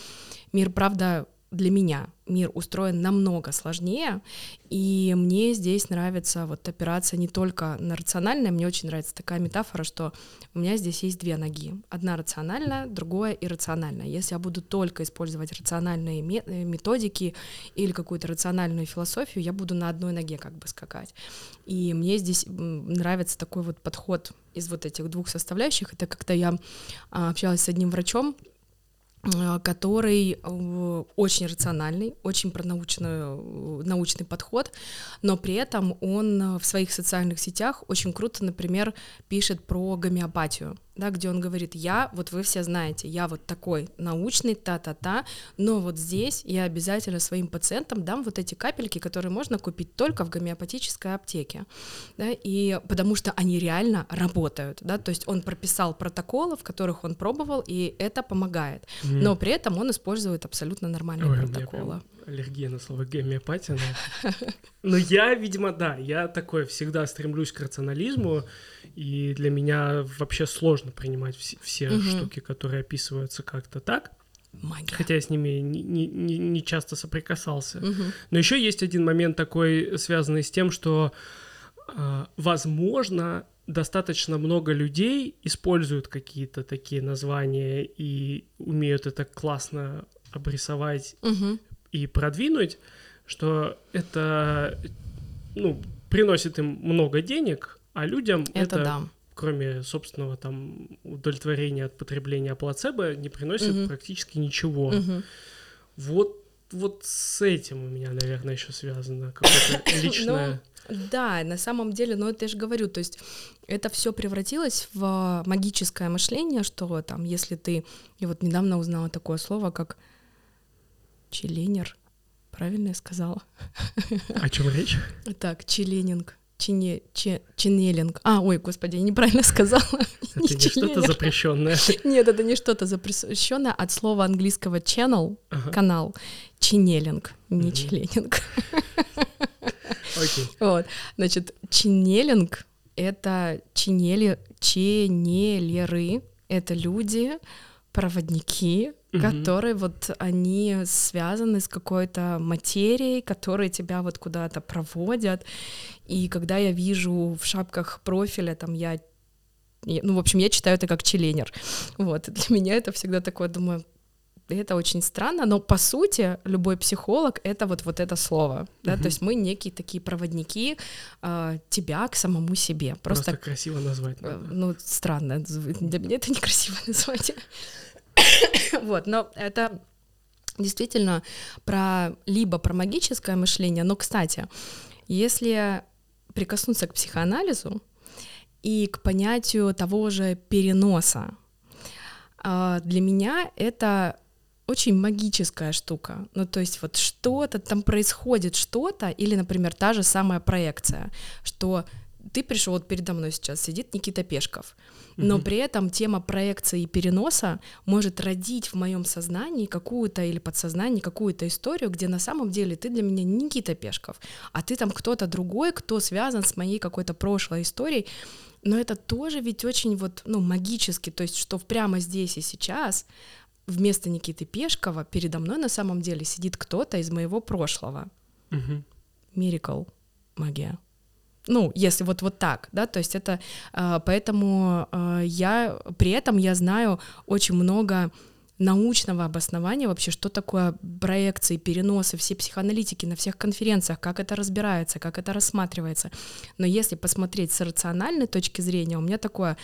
мир, правда, для меня, мир устроен намного сложнее, и мне здесь нравится вот опираться не только на рациональное, мне очень нравится такая метафора, что у меня здесь есть две ноги, одна рациональная, другая иррациональная. Если я буду только использовать рациональные методики или какую-то рациональную философию, я буду на одной ноге как бы скакать, и мне здесь нравится такой вот подход из вот этих двух составляющих. Это как-то я общалась с одним врачом, который очень рациональный, очень про научную, научный подход, но при этом он в своих социальных сетях очень круто, например, пишет про гомеопатию, да, где он говорит, я, вот вы все знаете, я вот такой научный, та-та-та, но вот здесь я обязательно своим пациентам дам вот эти капельки, которые можно купить только в гомеопатической аптеке, да, и потому что они реально работают, да, то есть он прописал протоколы, в которых он пробовал, и это помогает, mm. но при этом он использует абсолютно нормальные Ой, протоколы. Аллергия на слово гомеопатия. Но я, видимо, да, я такой всегда стремлюсь к рационализму, и для меня вообще сложно принимать все, все угу. штуки, которые описываются как-то так. Магия. Хотя я с ними не, не, не часто соприкасался. Угу. Но еще есть один момент такой, связанный с тем, что, возможно, достаточно много людей используют какие-то такие названия и умеют это классно обрисовать, угу. и продвинуть, что это, ну, приносит им много денег, а людям это, это да. кроме собственного там удовлетворения от потребления плацебо, не приносит угу. практически ничего. Угу. Вот, вот с этим у меня, наверное, еще связано какое-то личное... Ну, да, на самом деле, ну, это я же говорю, то есть это все превратилось в магическое мышление, что там, если ты... Я вот недавно узнала такое слово, как... Челленер. Правильно я сказала? О чем речь? Так, членинг. Чине, че, чинелинг. А, ой, господи, я неправильно сказала. Это не, не что-то запрещенное. Нет, это не что-то запрещенное от слова английского channel, ага. канал. Чинелинг, не угу. членинг. Окей. Вот. Значит, чинелинг — это чинели, чинелеры. Это люди, проводники, угу. которые вот они связаны с какой-то материей, которые тебя вот куда-то проводят. И когда я вижу в шапках профиля, там я, ну, в общем, я читаю это как членер. Вот. Для меня это всегда такое, думаю, это очень странно, но по сути любой психолог — это вот, вот это слово. Да? Угу. То есть мы некие такие проводники э, тебя к самому себе. Просто, Просто красиво назвать. Э, ну, странно. Для меня это некрасиво назвать. Вот, но это действительно про либо про магическое мышление, но, кстати, если прикоснуться к психоанализу и к понятию того же переноса, для меня это очень магическая штука. Ну, то есть вот что-то там происходит, что-то, или, например, та же самая проекция, что ты пришел, вот передо мной сейчас сидит Никита Пешков, но mm-hmm. при этом тема проекции и переноса может родить в моем сознании какую-то или подсознании какую-то историю, где на самом деле ты для меня не Никита Пешков, а ты там кто-то другой, кто связан с моей какой-то прошлой историей, но это тоже ведь очень вот, ну, магически, то есть что прямо здесь и сейчас вместо Никиты Пешкова передо мной на самом деле сидит кто-то из моего прошлого. Миракл, mm-hmm. магия. Ну, если вот, вот так, да, то есть это, поэтому я, при этом я знаю очень много научного обоснования вообще, что такое проекции, переносы, все психоаналитики на всех конференциях, как это разбирается, как это рассматривается, но если посмотреть с рациональной точки зрения, у меня такое,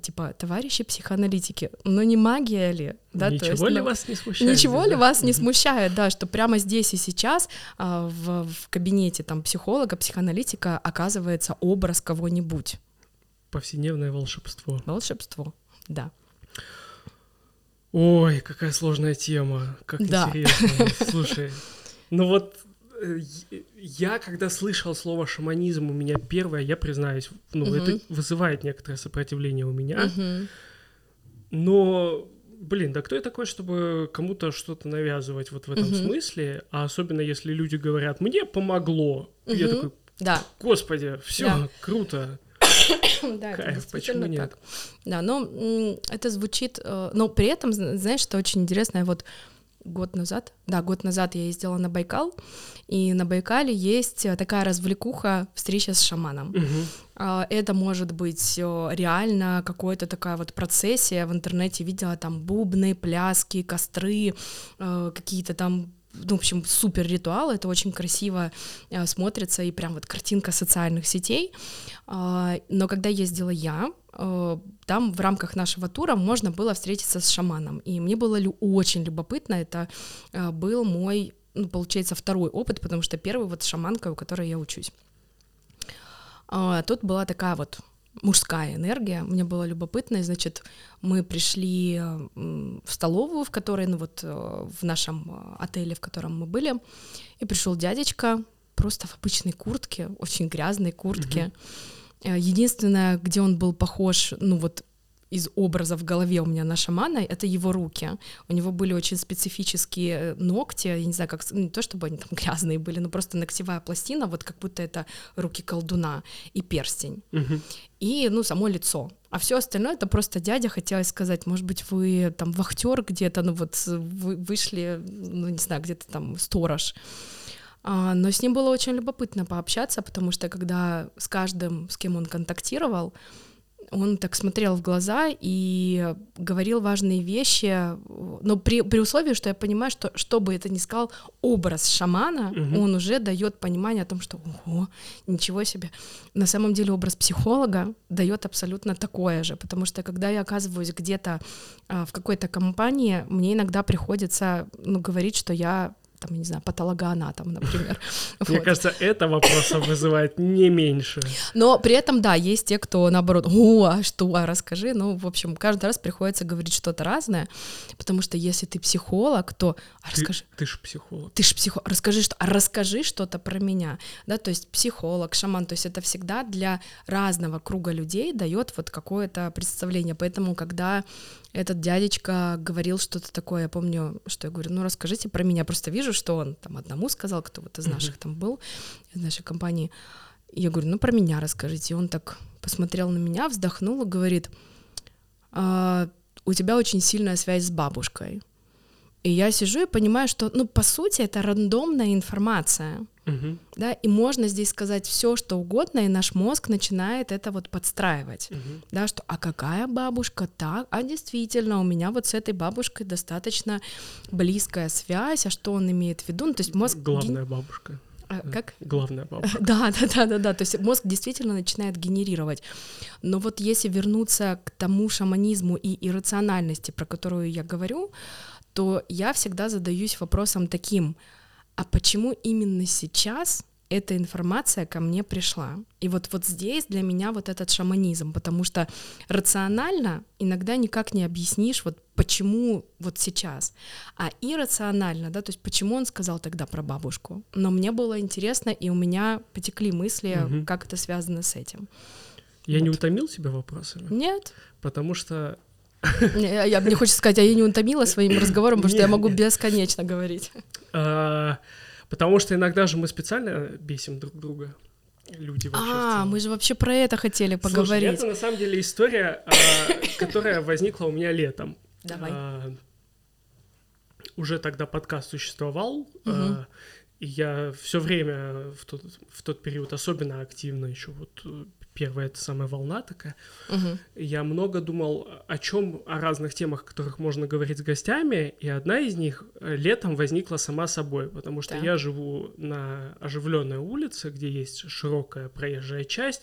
типа, товарищи психоаналитики, ну не магия ли? Да, ничего то есть, ли ну, вас не смущает? Ничего да? ли вас не смущает, да, что прямо здесь и сейчас а, в, в кабинете там, психолога, психоаналитика оказывается образ кого-нибудь? Повседневное волшебство. Волшебство, да. Ой, какая сложная тема, как да. интересно. Слушай, ну вот я, когда слышал слово шаманизм, у меня первое, я признаюсь, ну угу. это вызывает некоторое сопротивление у меня, угу. но... Блин, да кто я такой, чтобы кому-то что-то навязывать вот в этом uh-huh. смысле? А особенно если люди говорят, мне помогло. Uh-huh. Я такой, да. господи, все да. круто. Да, кайф, почему нет? Так. Да, но это звучит... Но при этом, знаешь, что очень интересно, вот год назад, да, год назад я ездила на Байкал, и на Байкале есть такая развлекуха встреча с шаманом. Uh-huh. Это может быть реально какая-то такая вот процессия, в интернете видела там бубны, пляски, костры, какие-то там, ну, в общем, супер ритуал, это очень красиво смотрится, и прям вот картинка социальных сетей, но когда ездила я, там в рамках нашего тура можно было встретиться с шаманом, и мне было очень любопытно, это был мой, ну, получается, второй опыт, потому что первый вот с шаманкой, у которой я учусь. Тут была такая вот мужская энергия, мне было любопытно, и, значит, мы пришли в столовую, в которой, ну вот, в нашем отеле, в котором мы были, и пришел дядечка просто в обычной куртке, очень грязной куртке, mm-hmm. единственное, где он был похож, ну вот, из образа в голове у меня на шамана, это его руки. У него были очень специфические ногти, я не знаю, как, не то чтобы они там грязные были, но просто ногтевая пластина, вот как будто это руки колдуна, и перстень, угу. и, ну, само лицо. А все остальное это просто дядя, хотелось сказать, может быть, вы там вахтер где-то, ну вот вы вышли, ну не знаю, где-то там сторож. Но с ним было очень любопытно пообщаться, потому что когда с каждым, с кем он контактировал, он так смотрел в глаза и говорил важные вещи, но при, при условии, что я понимаю, что, что бы это ни сказал, образ шамана, угу. он уже дает понимание о том, что ого, ничего себе. На самом деле образ психолога дает абсолютно такое же, потому что когда я оказываюсь где-то а, в какой-то компании, мне иногда приходится, ну, говорить, что я там, я не знаю, патологоанатом, например. Мне кажется, это вопросов вызывает не меньше. Но при этом, да, есть те, кто наоборот, о, а что, а расскажи. Ну, в общем, каждый раз приходится говорить что-то разное, потому что если ты психолог, то а расскажи. Ты ж психолог. Ты ж психолог. Расскажи, что, а расскажи что-то про меня. Да, то есть психолог, шаман, то есть это всегда для разного круга людей дает вот какое-то представление. Поэтому, когда этот дядечка говорил что-то такое, я помню, что я говорю, ну расскажите про меня, просто вижу, что он там одному сказал, кто вот из наших там был, из нашей компании, и я говорю, ну про меня расскажите, и он так посмотрел на меня, вздохнул и говорит, а, у тебя очень сильная связь с бабушкой, и я сижу и понимаю, что, ну по сути это рандомная информация. Uh-huh. Да, и можно здесь сказать все, что угодно, и наш мозг начинает это вот подстраивать, uh-huh. да, что а какая бабушка, так, а действительно у меня вот с этой бабушкой достаточно близкая связь, а что он имеет в виду, ну, то есть мозг... Главная ген... бабушка. А, как? Главная бабушка. Да, да, да, да, да, то есть мозг действительно начинает генерировать, но вот если вернуться к тому шаманизму и иррациональности, про которую я говорю, то я всегда задаюсь вопросом таким: а почему именно сейчас эта информация ко мне пришла? И вот, вот здесь для меня вот этот шаманизм, потому что рационально иногда никак не объяснишь, вот почему вот сейчас, а иррационально, да, то есть почему он сказал тогда про бабушку, но мне было интересно, и у меня потекли мысли, угу. как это связано с этим. Я вот. Не утомил себя вопросами? Нет. Потому что... Я мне хочется сказать, а я не утомила своим разговором, потому что я могу бесконечно говорить. Потому что иногда же мы специально бесим друг друга. Люди вообще. А, мы же вообще про это хотели поговорить. Это на самом деле история, которая возникла у меня летом. Давай. Уже тогда подкаст существовал, и я все время в тот период особенно активно еще вот... Первая — это самая волна такая. Угу. Я много думал о чем, о разных темах, о которых можно говорить с гостями, и одна из них летом возникла сама собой, потому что да. я живу на оживленной улице, где есть широкая проезжая часть,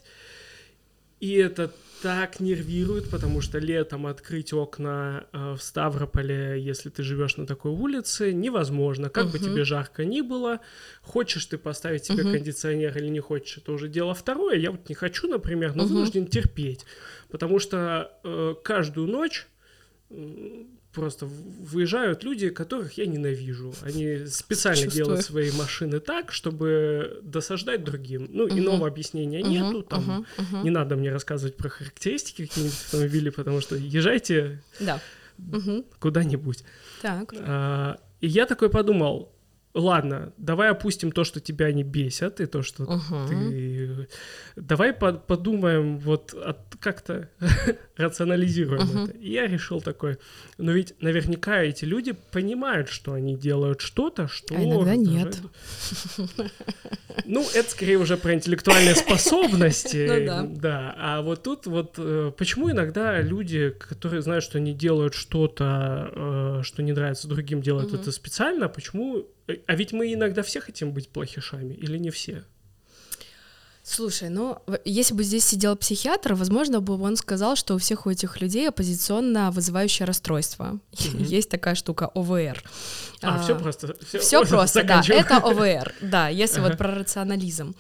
и это так нервирует, потому что летом открыть окна в Ставрополе, если ты живешь на такой улице, невозможно. Как угу. бы тебе жарко ни было, хочешь ты поставить себе угу. кондиционер или не хочешь, это уже дело второе. Я вот не хочу, например, но угу. вынужден терпеть, потому что э, каждую ночь... Э, Просто выезжают люди, которых я ненавижу. Они специально Чувствую. делают свои машины так, чтобы досаждать другим. Ну, uh-huh. иного объяснения uh-huh. нету. Там uh-huh. Uh-huh. не надо мне рассказывать про характеристики каких-нибудь автомобилей, потому что езжайте да. uh-huh. куда-нибудь. Так. А, и я такой подумал: ладно, давай опустим то, что тебя не бесят, и то, что uh-huh. ты... Давай по- подумаем, вот от... как-то рационализируем uh-huh. это. И я решил такой, ну ведь наверняка эти люди понимают, что они делают что-то, что... А иногда нет. Ну, это скорее уже про интеллектуальные способности. Да, а вот тут вот... Почему иногда люди, которые знают, что они делают что-то, что не нравится другим, делают это специально, почему... А ведь мы иногда все хотим быть плохишами, или не все? Слушай, ну, если бы здесь сидел психиатр, возможно, бы он сказал, что у всех у этих людей оппозиционно вызывающее расстройство. Mm-hmm. Есть такая штука ОВР. А, а все просто. Все, все просто, да, это ОВР, да, если вот про рационализм.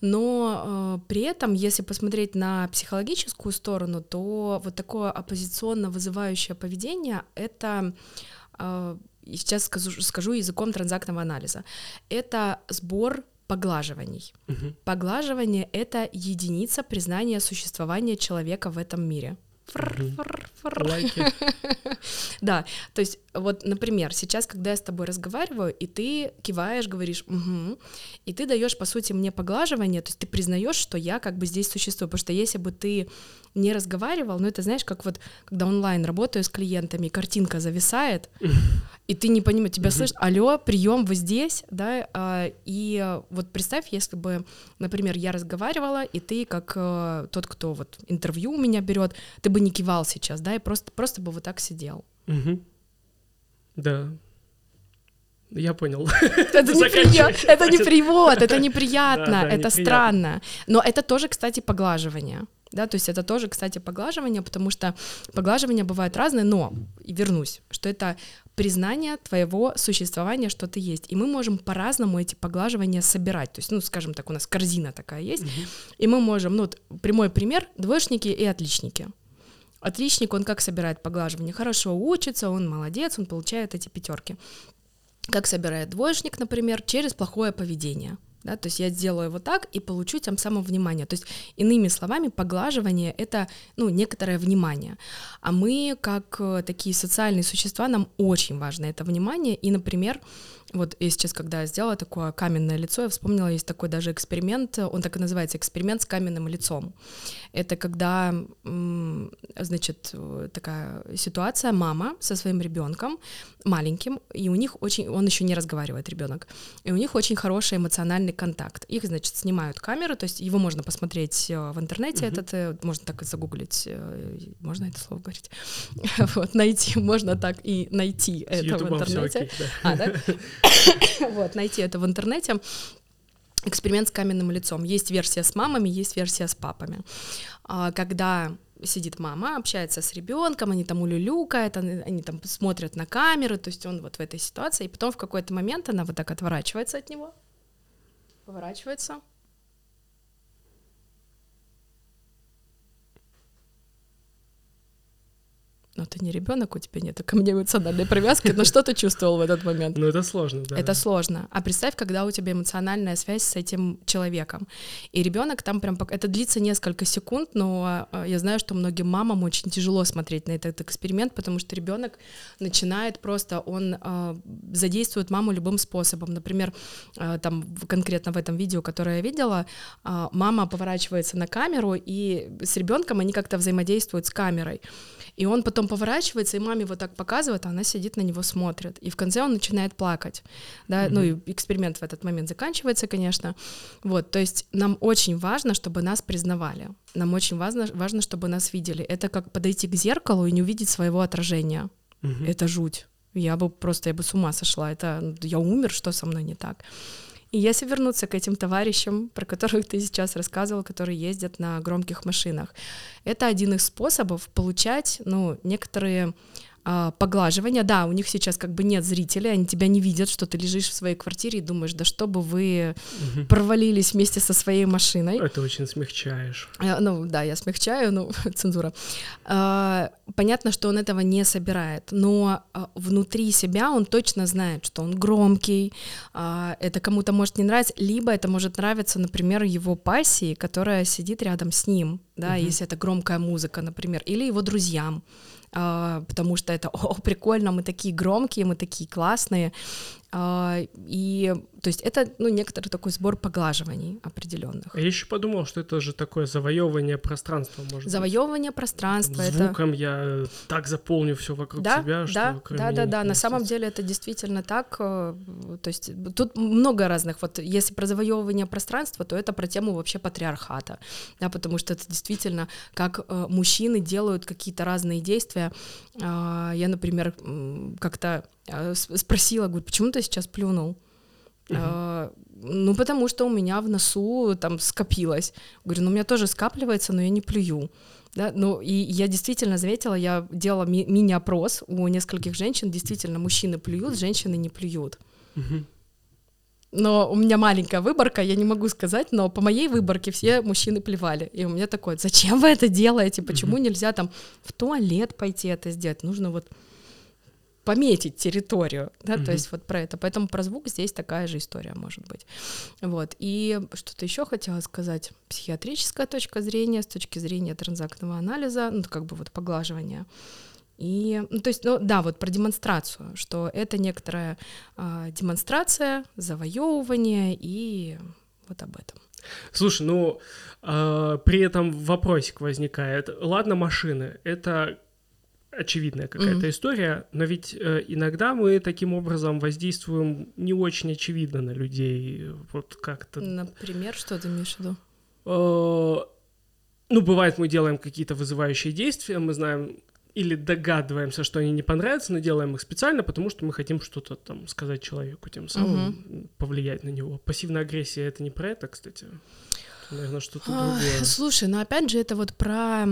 Но э, при этом, если посмотреть на психологическую сторону, то вот такое оппозиционно вызывающее поведение — это... Э, и сейчас скажу, скажу языком транзактного анализа, это сбор поглаживаний. Угу. Поглаживание — это единица признания существования человека в этом мире. Да, то есть вот, например, сейчас, когда я с тобой разговариваю, и ты киваешь, говоришь «угу», и ты даешь, по сути, мне поглаживание, то есть ты признаешь, что я как бы здесь существую, потому что если бы ты не разговаривал, ну это, знаешь, как вот, когда онлайн работаю с клиентами, картинка зависает, и ты не понимаешь, тебя слышат «алло, прием, вы здесь», да, и вот представь, если бы, например, я разговаривала, и ты, как тот, кто вот интервью у меня берет, ты бы не кивал сейчас, да, и просто, просто бы вот так сидел. Угу. Да. Я понял. Это не привод, это неприятно, это странно. Но это тоже, кстати, поглаживание. Да, то есть это тоже, кстати, поглаживание, потому что поглаживания бывают разные, но, и вернусь, что это признание твоего существования, что ты есть. И мы можем по-разному эти поглаживания собирать. То есть, ну, скажем так, у нас корзина такая есть, mm-hmm. и мы можем, ну, вот прямой пример, двоечники и отличники. Отличник, он как собирает поглаживание? Хорошо учится, он молодец, он получает эти пятерки. Как собирает двоечник, например, через плохое поведение. Да, то есть я сделаю вот так и получу тем самым внимание. То есть, иными словами, поглаживание — это, ну, некоторое внимание. А мы, как такие социальные существа, нам очень важно это внимание. И, например, вот я сейчас, когда сделала такое каменное лицо, я вспомнила, есть такой даже эксперимент, он так и называется, эксперимент с каменным лицом. Это когда, значит, такая ситуация, мама со своим ребенком маленьким, и у них очень, он еще не разговаривает, ребенок, и у них очень хороший эмоциональный контакт. Их, значит, снимают камеры, то есть его можно посмотреть в интернете, mm-hmm. этот, можно так и загуглить, можно это слово говорить? Вот, найти, можно так и найти это в интернете. А, да? Вот, найти это в интернете. Эксперимент с каменным лицом. Есть версия с мамами, есть версия с папами. Когда сидит мама, общается с ребенком, они там улюлюкают, они там смотрят на камеры, то есть он вот в этой ситуации, и потом в какой-то момент она вот так отворачивается от него, поворачивается. Ну, ты не ребенок, у тебя нету ко мне эмоциональной привязки, но что ты чувствовал в этот момент? Ну, это сложно, да. Это сложно. А представь, когда у тебя эмоциональная связь с этим человеком. И ребенок там прям... Это длится несколько секунд, но я знаю, что многим мамам очень тяжело смотреть на этот эксперимент, потому что ребенок начинает просто... Он задействует маму любым способом. Например, там конкретно в этом видео, которое я видела, мама поворачивается на камеру, и с ребенком они как-то взаимодействуют с камерой. И он потом поворачивается, и маме вот так показывает, а она сидит на него, смотрит. И в конце он начинает плакать. Да? Mm-hmm. Ну и эксперимент в этот момент заканчивается, конечно. Вот, то есть нам очень важно, чтобы нас признавали. Нам очень важно, важно, чтобы нас видели. Это как подойти к зеркалу и не увидеть своего отражения. Mm-hmm. Это жуть. Я бы просто, я бы с ума сошла. Это я умер, что со мной не так? И если вернуться к этим товарищам, про которых ты сейчас рассказывал, которые ездят на громких машинах, это один из способов получать, ну, некоторые э, поглаживания. Да, у них сейчас как бы нет зрителей, они тебя не видят, что ты лежишь в своей квартире и думаешь, да чтобы вы угу. провалились вместе со своей машиной. Это очень смягчаешь. Э, ну да, я смягчаю, ну цензура. Э, понятно, что он этого не собирает, но э, внутри себя он точно знает, что он громкий, э, это кому-то может не нравиться, либо это может нравиться, например, его пассии, которая сидит рядом с ним, да, угу. если это громкая музыка, например, или его друзьям, э, потому что это, о, прикольно, мы такие громкие, мы такие классные, э, и, то есть это, ну, некоторый такой сбор поглаживаний определенных. Я еще подумал, что это же такое завоевывание пространства, может завоевывание быть. пространства. Звуком это... я так заполню все вокруг да, себя, да, что... Да, да, да, на самом деле это действительно так, то есть тут много разных, вот если про завоевывание пространства, то это про тему вообще патриархата, да, потому что это действительно, как мужчины делают какие-то разные действия. Я, например, как-то спросила, говорю, почему ты сейчас плюнул? Uh-huh. Ну, потому что у меня в носу там скопилось. Говорю, ну, у меня тоже скапливается, но я не плюю. Да? Ну, и я действительно заметила, я делала ми- мини-опрос у нескольких женщин, действительно, мужчины плюют, женщины не плюют. Uh-huh. Но у меня маленькая выборка, я не могу сказать, но по моей выборке все мужчины плевали. И у меня такое, зачем вы это делаете? Почему uh-huh. нельзя там в туалет пойти это сделать? Нужно вот... пометить территорию, да, mm-hmm. то есть вот про это. Поэтому про звук здесь такая же история может быть. Вот, и что-то еще хотела сказать. Психиатрическая точка зрения, с точки зрения транзактного анализа, ну, как бы вот поглаживание. И, ну, то есть, ну, да, вот про демонстрацию, что это некоторая э, демонстрация, завоевывание и вот об этом. Слушай, ну, э, при этом вопросик возникает. Ладно, машины, это... очевидная какая-то mm-hmm. история, но ведь э, иногда мы таким образом воздействуем не очень очевидно на людей, вот как-то... Например, что ты имеешь в виду? Э-э- ну, бывает, мы делаем какие-то вызывающие действия, мы знаем или догадываемся, что они не понравятся, но делаем их специально, потому что мы хотим что-то там сказать человеку, тем самым mm-hmm. повлиять на него. Пассивная агрессия — это не про это, кстати. наверное, что-то другое. Слушай, но опять же, это вот про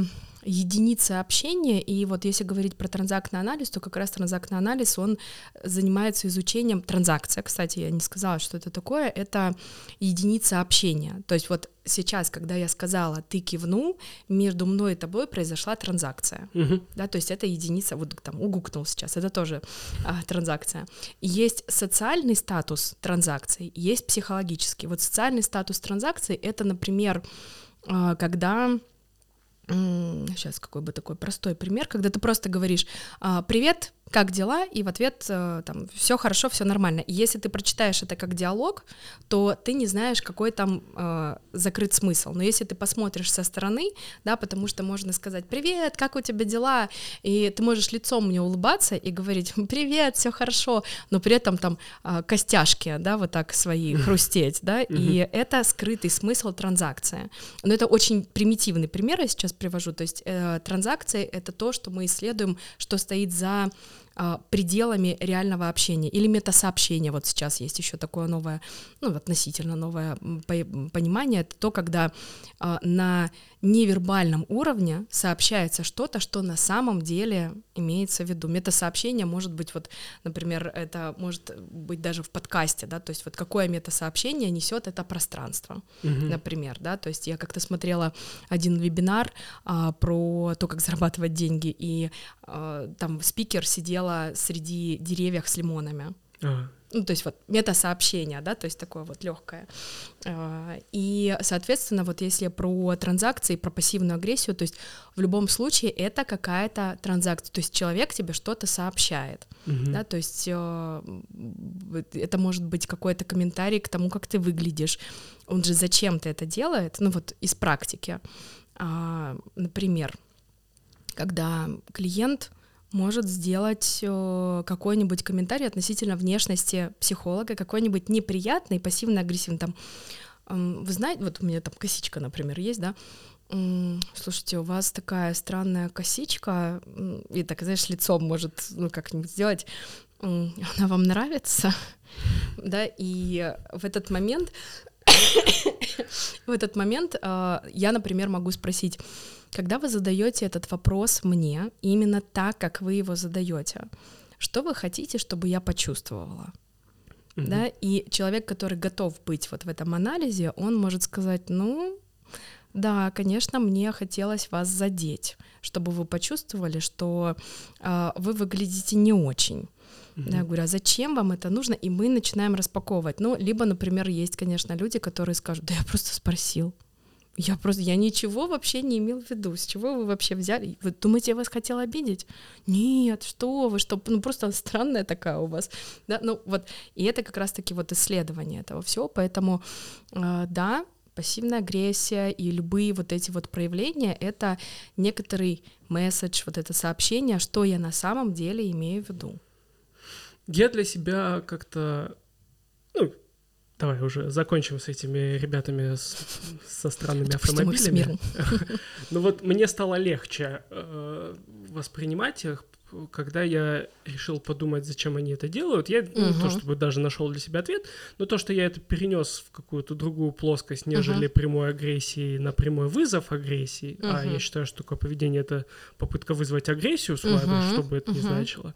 единицы общения, и вот если говорить про транзактный анализ, то как раз транзактный анализ, он занимается изучением транзакция, кстати, я не сказала, что это такое, это единица общения, то есть вот сейчас, когда я сказала «ты кивнул», между мной и тобой произошла транзакция, угу. да, то есть это единица, вот там угукнул сейчас, это тоже а, транзакция. Есть социальный статус транзакций, есть психологический. Вот социальный статус транзакций — это, например, когда... Сейчас какой бы такой простой пример, когда ты просто говоришь «Привет, как дела?» и в ответ там «Все хорошо, все нормально». И если ты прочитаешь это как диалог, то ты не знаешь, какой там э, закрыт смысл. Но если ты посмотришь со стороны, да, потому что можно сказать «Привет, как у тебя дела?» и ты можешь лицом мне улыбаться и говорить «Привет, все хорошо», но при этом там э, костяшки, да, вот так свои хрустеть, да, и это скрытый смысл транзакции. Но это очень примитивный пример, я сейчас привожу, то есть э, транзакции — это то, что мы исследуем, что стоит за э, пределами реального общения, или метасообщения, вот сейчас есть еще такое новое, ну, относительно новое по- понимание, это то, когда э, на невербальном уровне сообщается что-то, что на самом деле имеется в виду. Метасообщение может быть, вот, например, это может быть даже в подкасте, да, то есть вот какое метасообщение несет это пространство, mm-hmm. например, да, то есть я как-то смотрела один вебинар а, про то, как зарабатывать деньги, и а, там спикер сидела среди деревьев с лимонами. Uh-huh. Ну, то есть вот метасообщение, да, то есть такое вот легкое. И, соответственно, вот если про транзакции, про пассивную агрессию, то есть в любом случае это какая-то транзакция, то есть человек тебе что-то сообщает, угу. да, то есть это может быть какой-то комментарий к тому, как ты выглядишь, он же зачем-то это делает, ну вот из практики. Например, когда клиент может сделать какой-нибудь комментарий относительно внешности психолога, какой-нибудь неприятный, пассивно-агрессивный. Там, вы знаете, вот у меня там косичка, например, есть, да? Слушайте, у вас такая странная косичка, и так, знаешь, лицом может, ну, как-нибудь сделать, она вам нравится, да? И в этот момент, в этот момент я, например, могу спросить, когда вы задаете этот вопрос мне, именно так, как вы его задаете, что вы хотите, чтобы я почувствовала? Mm-hmm. Да? И человек, который готов быть вот в этом анализе, он может сказать, ну, да, конечно, мне хотелось вас задеть, чтобы вы почувствовали, что э, вы выглядите не очень. Mm-hmm. Да, я говорю, а зачем вам это нужно? И мы начинаем распаковывать. Ну, либо, например, есть, конечно, люди, которые скажут, да я просто спросил. Я просто, я ничего вообще не имел в виду. С чего вы вообще взяли? Вы думаете, я вас хотела обидеть? Нет, что вы, что? Ну, просто странная такая у вас. Да? Ну, вот. И это как раз-таки вот исследование этого всего. Поэтому, э, да, пассивная агрессия и любые вот эти вот проявления — это некоторый месседж, вот это сообщение, что я на самом деле имею в виду. Я для себя как-то... Ну, давай уже закончим с этими ребятами с, со странными автомобилями. Ну вот мне стало легче э, воспринимать их, когда я решил подумать, зачем они это делают. Я угу. не то чтобы даже нашел для себя ответ, но то, что я это перенес в какую-то другую плоскость, нежели угу. прямой агрессии на прямой вызов агрессии, угу. а я считаю, что такое поведение — это попытка вызвать агрессию с вами, угу. что бы это угу. ни значило.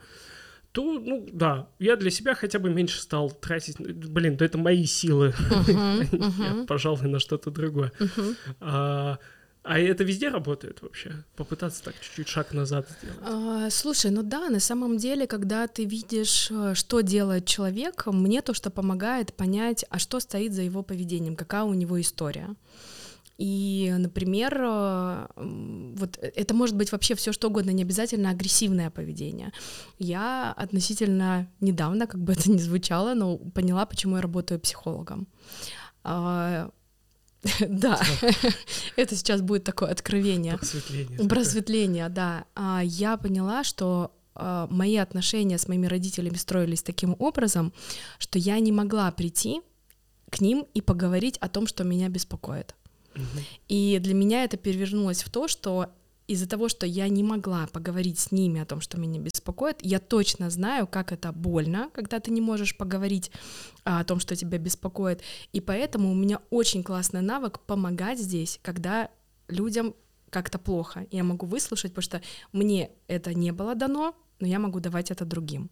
То, ну, да, я для себя хотя бы меньше стал тратить... Блин, да это мои силы. Uh-huh, uh-huh. Я, пожалуй, на что-то другое. Uh-huh. А, а это везде работает вообще? Попытаться так чуть-чуть шаг назад сделать? Uh, слушай, ну да, на самом деле, когда ты видишь, что делает человек, мне то, что помогает понять, а что стоит за его поведением, какая у него история. И, например, вот это может быть вообще все что угодно, не обязательно агрессивное поведение. Я относительно недавно, как бы это ни звучало, но поняла, почему я работаю психологом. Да, это сейчас будет такое откровение. Просветление. Просветление, да. Я поняла, что мои отношения с моими родителями строились таким образом, что я не могла прийти к ним и поговорить о том, что меня беспокоит. И для меня это перевернулось в то, что из-за того, что я не могла поговорить с ними о том, что меня беспокоит, я точно знаю, как это больно, когда ты не можешь поговорить о том, что тебя беспокоит, и поэтому у меня очень классный навык помогать здесь, когда людям как-то плохо, я могу выслушать, потому что мне это не было дано, но я могу давать это другим.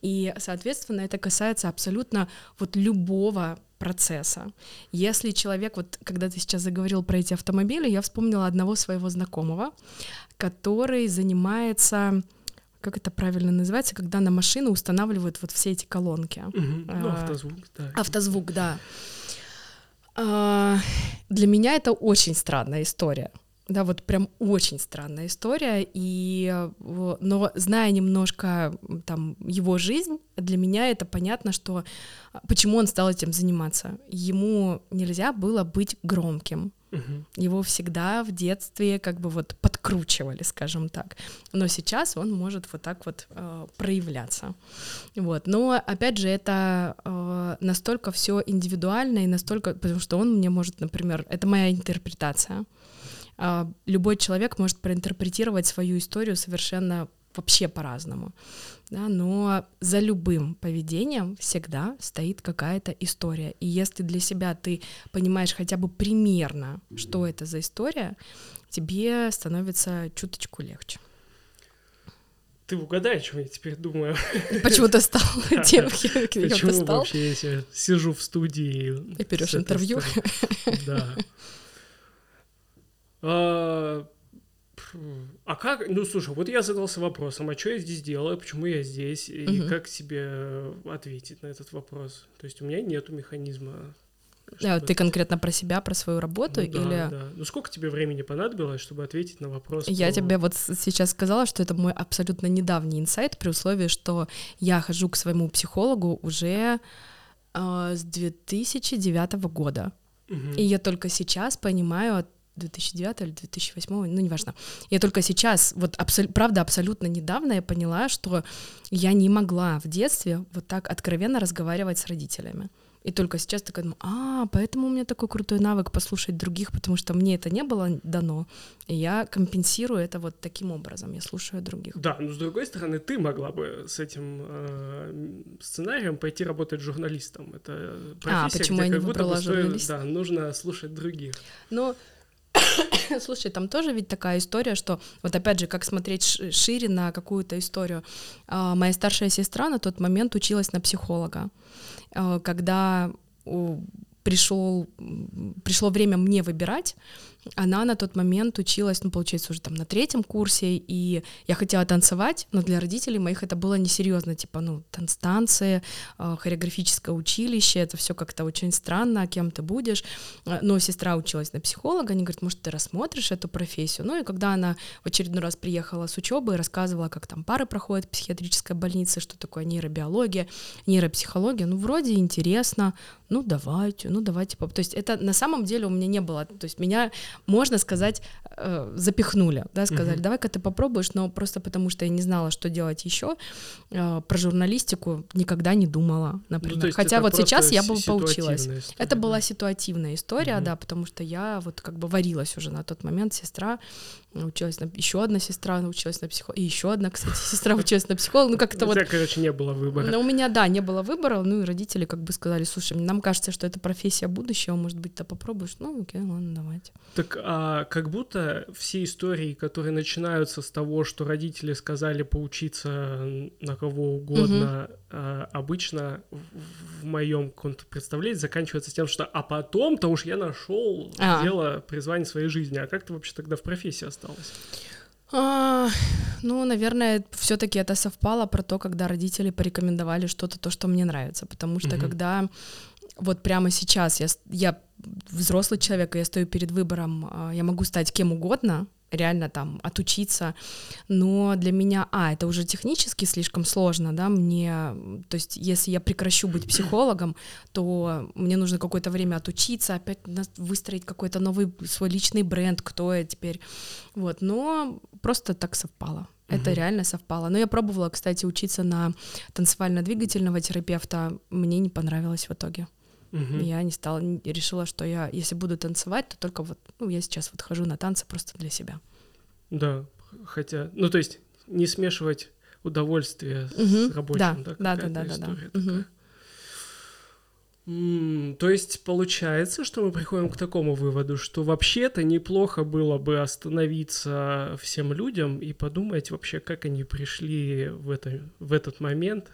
И, соответственно, это касается абсолютно вот любого процесса. Если человек, вот когда ты сейчас заговорил про эти автомобили, я вспомнила одного своего знакомого, который занимается, как это правильно называется, когда на машину устанавливают вот все эти колонки. Угу. Ну, автозвук, да. Автозвук, да. А, для меня это очень странная история. Да, вот прям очень странная история, и, но зная немножко там его жизнь, для меня это понятно, что почему он стал этим заниматься. Ему нельзя было быть громким. Угу. Его всегда в детстве как бы вот подкручивали, скажем так. Но сейчас он может вот так вот э, проявляться. Вот. Но опять же, это э, настолько все индивидуально и настолько, потому что он мне может, например, это моя интерпретация. Любой человек может проинтерпретировать свою историю совершенно вообще по-разному, да, но за любым поведением всегда стоит какая-то история, и если для себя ты понимаешь хотя бы примерно, что это за история, тебе становится чуточку легче. Ты угадаешь, я теперь думаю. Почему-то стал тем, кем-то стал. Вообще я сижу в студии. И берёшь интервью. Да. А, а как, ну слушай, вот я задался вопросом, а что я здесь делаю, почему я здесь, и угу. как себе ответить на этот вопрос? То есть у меня нету механизма. Чтобы... Ты конкретно про себя, про свою работу? Ну, или... да, да. Ну сколько тебе времени понадобилось, чтобы ответить на вопрос? Я по... тебе вот сейчас сказала, что это мой абсолютно недавний инсайт, при условии, что я хожу к своему психологу уже э, с две тысячи девятого года. Угу. И я только сейчас понимаю, две тысячи девятого или две тысячи восьмого, ну, неважно. Я только сейчас, вот, абсол- правда, абсолютно недавно я поняла, что я не могла в детстве вот так откровенно разговаривать с родителями. И только сейчас такая думаю, а, поэтому у меня такой крутой навык послушать других, потому что мне это не было дано, и я компенсирую это вот таким образом, я слушаю других. Да, но с другой стороны, ты могла бы с этим э, сценарием пойти работать журналистом. Это профессия, а, почему где я не выбрала журналиста? Да, нужно слушать других. Но... Слушай, там тоже ведь такая история, что вот опять же, как смотреть шире на какую-то историю. Моя старшая сестра на тот момент училась на психолога. Когда пришел, пришло время мне выбирать, она на тот момент училась, ну, получается, уже там на третьем курсе, и я хотела танцевать, но для родителей моих это было несерьезно, типа, ну, танцстанции, хореографическое училище, это все как-то очень странно, кем ты будешь, но сестра училась на психолога, они говорят, может, ты рассмотришь эту профессию, ну, и когда она в очередной раз приехала с учебы и рассказывала, как там пары проходят в психиатрической больнице, что такое нейробиология, нейропсихология, ну, вроде интересно, ну, давайте, ну, давайте, то есть это на самом деле у меня не было, то есть меня... можно сказать, э, запихнули, да, сказали, угу. давай-ка ты попробуешь, но просто потому что я не знала, что делать еще, э, про журналистику никогда не думала, например. Ну, хотя вот сейчас я бы поучилась. История, это да? была ситуативная история, угу. да, потому что я вот как бы варилась уже на тот момент, сестра училась, на... еще одна сестра училась на психолога, и еще одна, кстати, сестра училась на психолога, ну как-то вот... У тебя, короче, не было выбора. Но у меня, да, не было выбора, ну и родители как бы сказали, слушай, нам кажется, что это профессия будущего, может быть, ты попробуешь, ну окей, ладно, давайте. Так а, как будто все истории, которые начинаются с того, что родители сказали поучиться на кого угодно, угу. а, обычно в, в моем каком-то представлении заканчиваются тем, что «а потом-то уж я нашел а. дело призвания своей жизни». А как ты вообще тогда в профессии осталась? А, ну, наверное, все-таки это совпало про то, когда родители порекомендовали что-то, то, что мне нравится. Потому что угу. когда... Вот прямо сейчас я, я взрослый человек, и я стою перед выбором, я могу стать кем угодно, реально там отучиться, но для меня, а, это уже технически слишком сложно, да, мне, то есть если я прекращу быть психологом, то мне нужно какое-то время отучиться, опять выстроить какой-то новый свой личный бренд, кто я теперь, вот, но просто так совпало. Это mm-hmm. реально совпало. Но я пробовала, кстати, учиться на танцевально-двигательного терапевта. Мне не понравилось в итоге. Mm-hmm. Я не стала, решила, что я, если буду танцевать, то только вот, ну, я сейчас вот хожу на танцы просто для себя. Да, хотя, ну то есть не смешивать удовольствие угу. с рабочим, да, да, да, какая-то да, да, история да, да. такая. Угу. М-м, то есть получается, что мы приходим к такому выводу, что вообще-то неплохо было бы остановиться всем людям и подумать вообще, как они пришли в, это, в этот момент.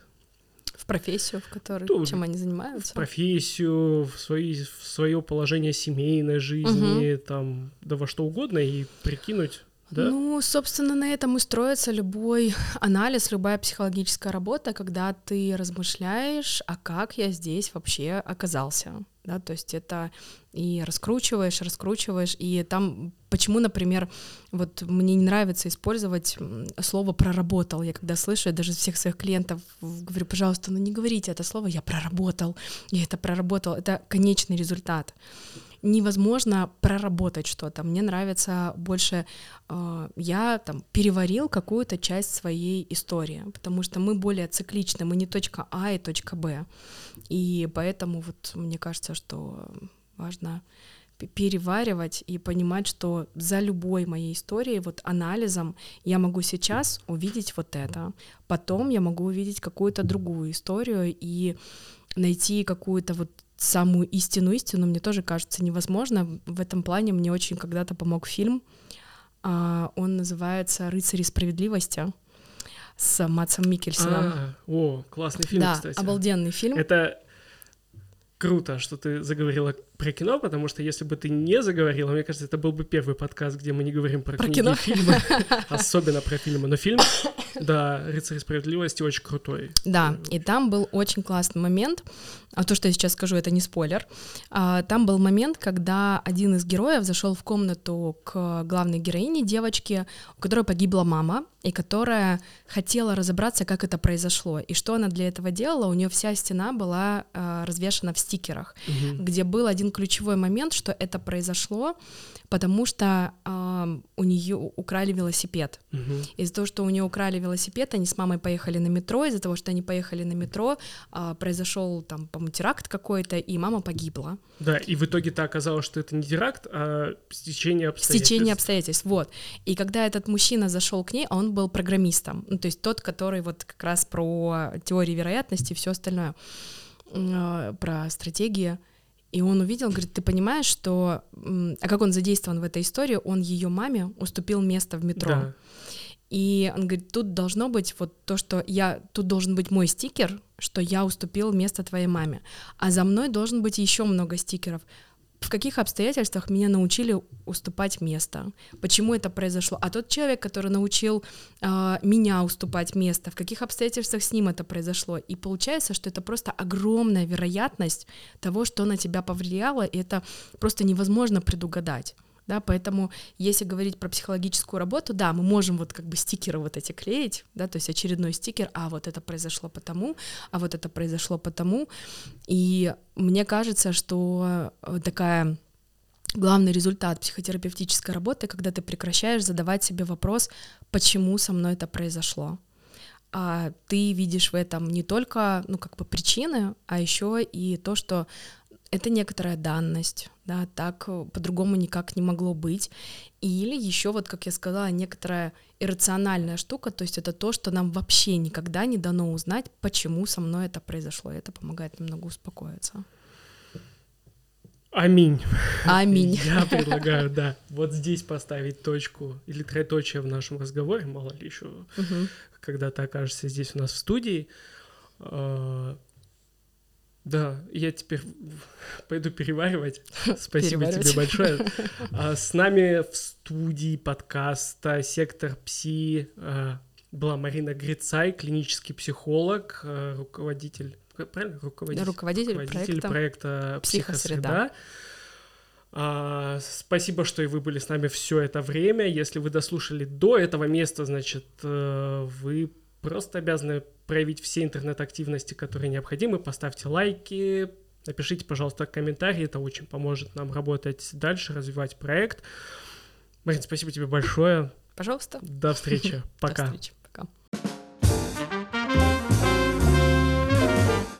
В профессию, в которой, ну, чем они занимаются. В профессию, в, свои, в свое положение семейной жизни, угу. там, да во что угодно, и прикинуть, да? Ну, собственно, на этом и строится любой анализ, любая психологическая работа, когда ты размышляешь, а как я здесь вообще оказался, да, то есть это и раскручиваешь, раскручиваешь, и там, почему, например, вот мне не нравится использовать слово «проработал», я когда слышу, я даже всех своих клиентов говорю, пожалуйста, ну не говорите это слово, я проработал, я это проработал, это конечный результат. Невозможно проработать что-то. Мне нравится больше, э, я там переварил какую-то часть своей истории, потому что мы более цикличны, мы не точка А и точка Б. И поэтому вот мне кажется, что важно переваривать и понимать, что за любой моей историей, вот анализом, я могу сейчас увидеть вот это, потом я могу увидеть какую-то другую историю и найти какую-то вот самую истину-истину, мне тоже кажется невозможно. В этом плане мне очень когда-то помог фильм. Он называется «Рыцари справедливости» с Матсом Миккельсоном. А, о, классный фильм, да, кстати. Да, обалденный фильм. Это круто, что ты заговорила про кино, потому что если бы ты не заговорила, мне кажется, это был бы первый подкаст, где мы не говорим про, про книги и фильмы, особенно про фильмы. Но фильм, да, «Рыцари справедливости» очень крутой. Да, и там был очень классный момент, а то, что я сейчас скажу, это не спойлер. Там был момент, когда один из героев зашел в комнату к главной героине, девочке, у которой погибла мама, и которая хотела разобраться, как это произошло, и что она для этого делала. У нее вся стена была развешана в стикерах, угу. где был один ключевой момент, что это произошло, потому что э, у нее украли велосипед. Uh-huh. Из-за того, что у нее украли велосипед, они с мамой поехали на метро, из-за того, что они поехали на метро, э, произошел там, по-моему, теракт какой-то, и мама погибла. Да, и в итоге-то оказалось, что это не теракт, а стечение обстоятельств. Стечение обстоятельств, вот. И когда этот мужчина зашел к ней, он был программистом, ну, то есть тот, который вот как раз про теории вероятности и все остальное, э, про стратегии. И он увидел, говорит, ты понимаешь, что... А как он задействован в этой истории? Он ее маме уступил место в метро. Да. И он говорит, тут должно быть вот то, что я... Тут должен быть мой стикер, что я уступил место твоей маме. А за мной должен быть еще много стикеров. В каких обстоятельствах меня научили уступать место? Почему это произошло? А тот человек, который научил э, меня уступать место, в каких обстоятельствах с ним это произошло? И получается, что это просто огромная вероятность того, что на тебя повлияло, и это просто невозможно предугадать. Да, поэтому, если говорить про психологическую работу, да, мы можем вот как бы стикеры вот эти клеить, да, то есть очередной стикер, а вот это произошло потому, а вот это произошло потому, и мне кажется, что такая главный результат психотерапевтической работы, когда ты прекращаешь задавать себе вопрос, почему со мной это произошло. А ты видишь в этом не только, ну, как бы причины, а еще и то, что это некоторая данность, да, так по-другому никак не могло быть. Или еще, вот как я сказала, некоторая иррациональная штука, то есть это то, что нам вообще никогда не дано узнать, почему со мной это произошло, и это помогает немного успокоиться. Аминь. Аминь. Я предлагаю, да, вот здесь поставить точку или троеточие в нашем разговоре, мало ли еще, угу. когда ты окажешься здесь у нас в студии. Да, я теперь пойду переваривать. Спасибо переваривать. Тебе большое. С нами в студии подкаста «Сектор Пси» была Марина Грицай, клинический психолог, руководитель, правильно? Руководитель, руководитель, руководитель проекта, проекта «Психосреда». А, спасибо, что и вы были с нами все это время. Если вы дослушали до этого места, значит, вы просто обязаны проявить все интернет-активности, которые необходимы. Поставьте лайки, напишите, пожалуйста, комментарии. Это очень поможет нам работать дальше, развивать проект. Марин, спасибо тебе большое. Пожалуйста. До встречи. Пока. До встречи. Пока.